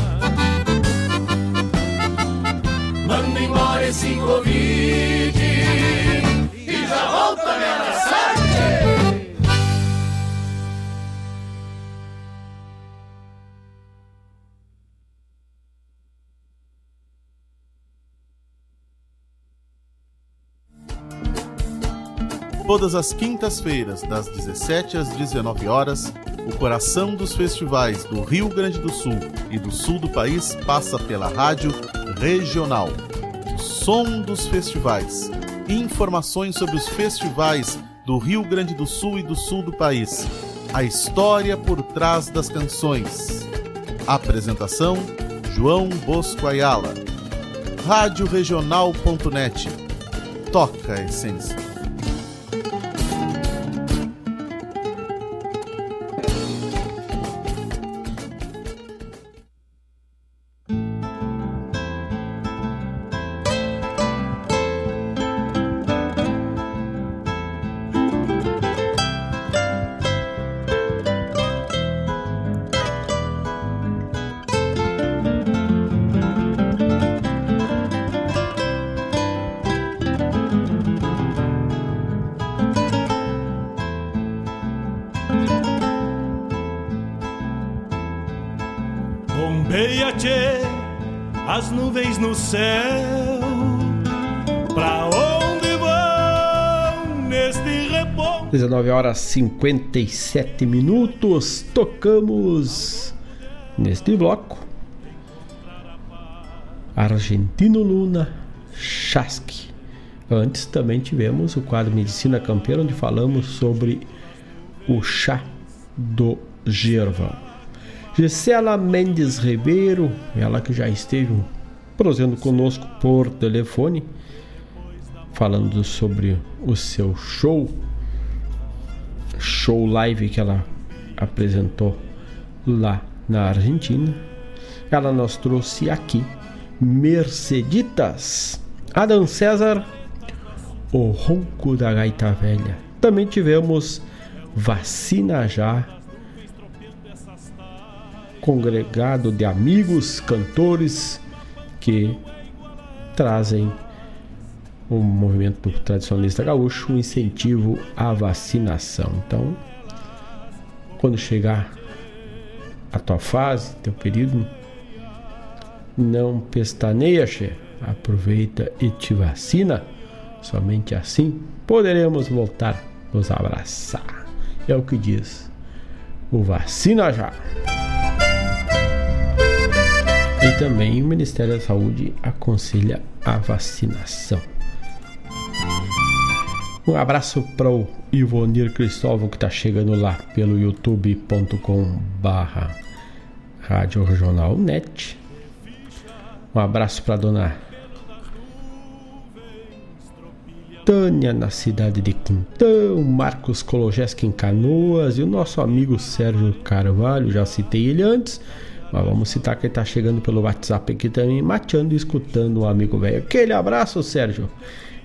Todas as quintas-feiras, das dezessete às dezenove horas, o coração dos festivais do Rio Grande do Sul e do sul do país passa pela Rádio Regional. Som dos festivais. Informações sobre os festivais do Rio Grande do Sul e do sul do país. A história por trás das canções. Apresentação: João Bosco Ayala. Rádio Regional ponto net. Toca a essência. As nuvens no céu, pra onde vão neste repouso? dezenove horas e cinquenta e sete minutos, tocamos neste bloco Argentino Luna, Chasque. Antes também tivemos o quadro Medicina Campeira, onde falamos sobre o chá do Gervão. Gisela Mendes Ribeiro, ela que já esteve prosendo conosco por telefone, falando sobre o seu show, show live que ela apresentou lá na Argentina. Ela nos trouxe aqui Merceditas, Adam César, O Ronco da Gaita Velha. Também tivemos Vacina Já, congregado de amigos, cantores que trazem o movimento tradicionalista gaúcho, um incentivo à vacinação. Então, quando chegar a tua fase, teu período, não pestaneia, che. Aproveita e te vacina. Somente assim poderemos voltar a nos abraçar. É o que diz o Vacina Já. E também o Ministério da Saúde aconselha a vacinação. Um abraço para o Ivonir Cristóvão, que está chegando lá pelo youtube ponto com barra Rádio Regional ponto net. Um abraço para a dona Tânia, na cidade de Quintão, Marcos Kologeski em Canoas, e o nosso amigo Sérgio Carvalho, já citei ele antes, mas vamos citar que ele está chegando pelo WhatsApp aqui também, mateando e escutando um amigo velho. Aquele abraço, Sérgio.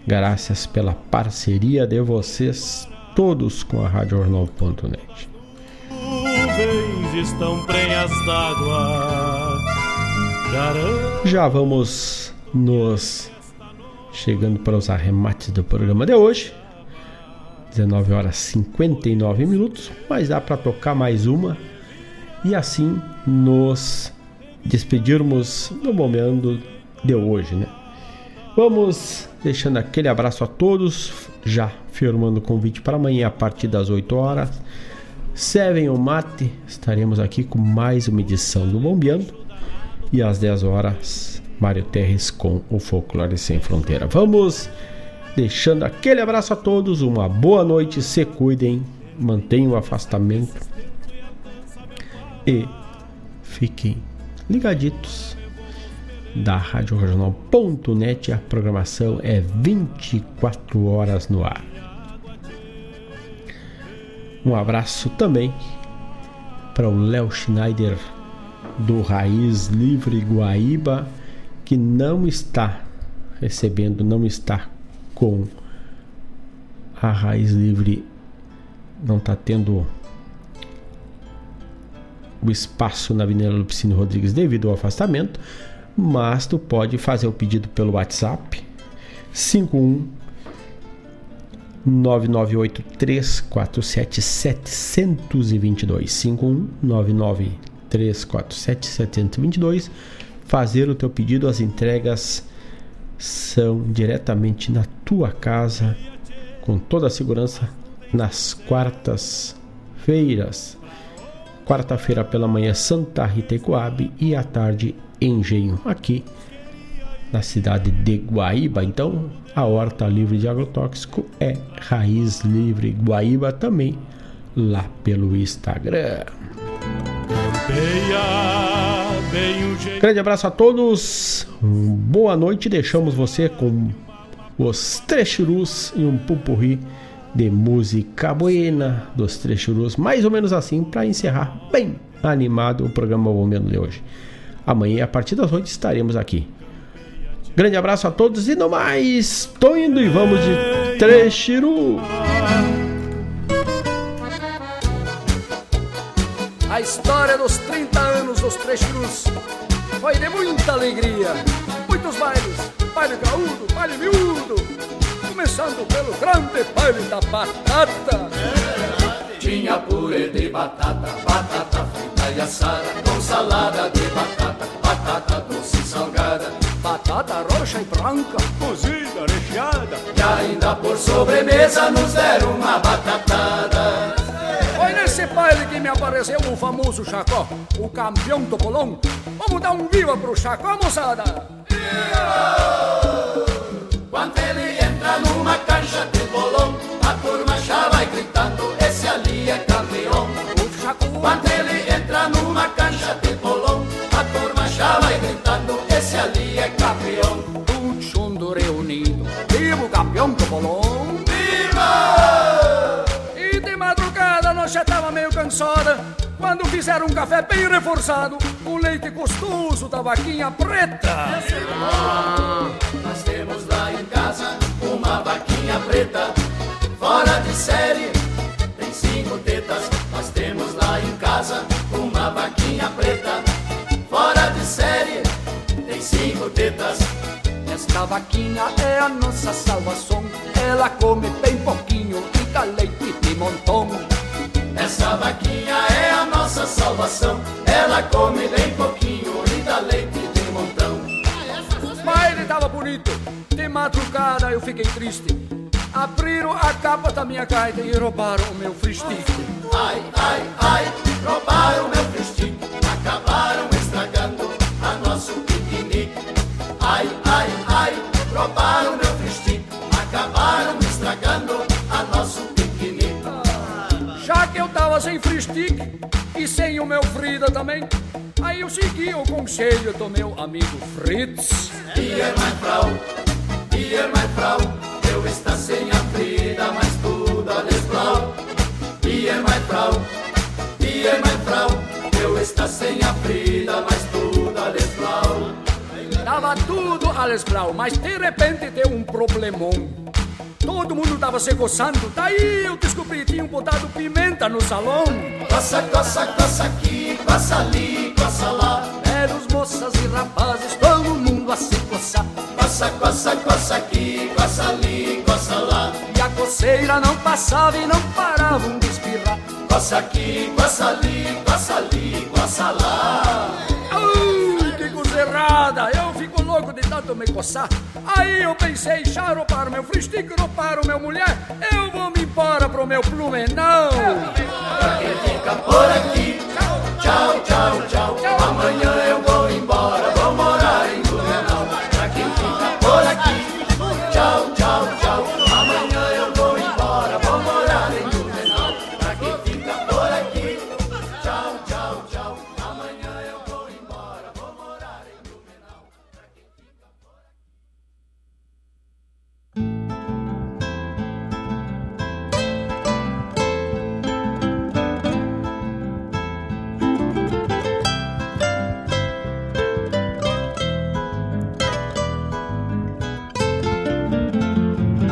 Graças pela parceria de vocês todos com a Rádio Jornal ponto net. Já vamos nos chegando para os arremates do programa de hoje. dezenove horas e cinquenta e nove minutos, mas dá para tocar mais uma. E assim nos despedirmos do Bombeando de hoje, né? Vamos deixando aquele abraço a todos, já firmando o convite para amanhã a partir das oito horas. Servem o mate, estaremos aqui com mais uma edição do Bombeando. E às dez horas, Mário Terres com o Folclore Sem Fronteira. Vamos deixando aquele abraço a todos, uma boa noite, se cuidem, mantenham o afastamento. E fiquem ligaditos da Rádio Regional ponto net. A programação é vinte e quatro horas no ar. Um abraço também para o Léo Schneider do Raiz Livre Guaíba, que não está recebendo, não está com a Raiz Livre, não está tendo o espaço na Avenida Lupicínio Rodrigues devido ao afastamento, mas tu pode fazer o pedido pelo WhatsApp cinco um nove nove oito três quatro sete sete dois dois, cinco um nove nove três quatro sete sete dois dois. Fazer o teu pedido, as entregas são diretamente na tua casa, com toda a segurança nas quartas-feiras. Quarta-feira pela manhã, Santa Rita e Coab, e à tarde, Engenho, aqui na cidade de Guaíba. Então, a horta livre de agrotóxico é Raiz Livre Guaíba, também lá pelo Instagram. Grande abraço a todos, boa noite. Deixamos você com os Trechurus e um pupurri de música buena dos Trechurus, mais ou menos assim, para encerrar bem animado o programa Bombeando de hoje. Amanhã, a partir das oito, estaremos aqui. Grande abraço a todos e no mais, tô indo e vamos de Trechuru. A história dos trinta anos dos Trechurus foi de muita alegria, muitos bailes, baile gaúdo, baile miúdo, começando pelo grande baile da batata. Tinha purê de batata, batata frita e assada, com salada de batata, batata doce e salgada, batata roxa e branca, cozida, recheada, e ainda por sobremesa nos deram uma batatada. Foi nesse baile que me apareceu o famoso Chacó, o campeão do bolão. Vamos dar um viva pro Chacó, moçada! Viva! Quando ele entra numa cancha de bolão, a turma já vai gritando, esse ali é campeão. O Chacó. Quando ele entra numa cancha de bolão, a turma já vai gritando, esse ali é campeão. Tudo junto reunido, viva o campeão do bolão! Viva! E de madrugada nós já tava meio cansada, quando fizeram um café bem reforçado, com leite gostoso da vaquinha preta. Ah, nós temos lá em casa uma vaquinha preta, fora de série, tem cinco tetas. Nós temos lá em casa uma vaquinha preta, fora de série, tem cinco tetas. Esta vaquinha é a nossa salvação, ela come bem pouquinho e dá leite de montão. Essa vaquinha é a nossa salvação, ela come bem pouquinho e dá leite de montão. Mas ele tava bonito, de madrugada eu fiquei triste, abriram a capa da minha gaita e roubaram o meu fristico. Ai, ai, ai, roubaram o meu fristico, acabaram estragando a nosso piquenique. Ai, ai, ai, roubaram o meu fristico, acabaram estragando a nosso piquenique. Já que eu tava sem fristick e sem o meu Frida também, aí eu segui o conselho do meu amigo Fritz. Hier, mein Frau, hier, mein Frau, eu está sem a Frida, mas tudo alles blau. Hier, mein Frau, hier, mein Frau, eu está sem a Frida, mas tudo alles blau. Tava tudo alles blau, mas de repente deu um problemão. Todo mundo tava se coçando, daí eu descobri que tinham botado pimenta no salão. Coça, coça, coça aqui, coça ali, coça lá. Velhos, moças e rapazes, todo mundo a se coçar. Coça, coça, coça aqui, coça ali, coça lá. E a coceira não passava e não paravam de espirrar. Coça aqui, coça ali, coça ali, coça lá. Oh, que coisa errada, eu fico logo de tanto me coçar. Aí eu pensei, já roubaram meu fristico, roubaram meu mulher, eu vou me embora pro meu Blumenau. Porque fica por aqui, tchau, tchau, tchau, tchau. Amanhã eu vou embora, vou morar em Blumenau. Pra quem fica por aqui, tchau, tchau, tchau,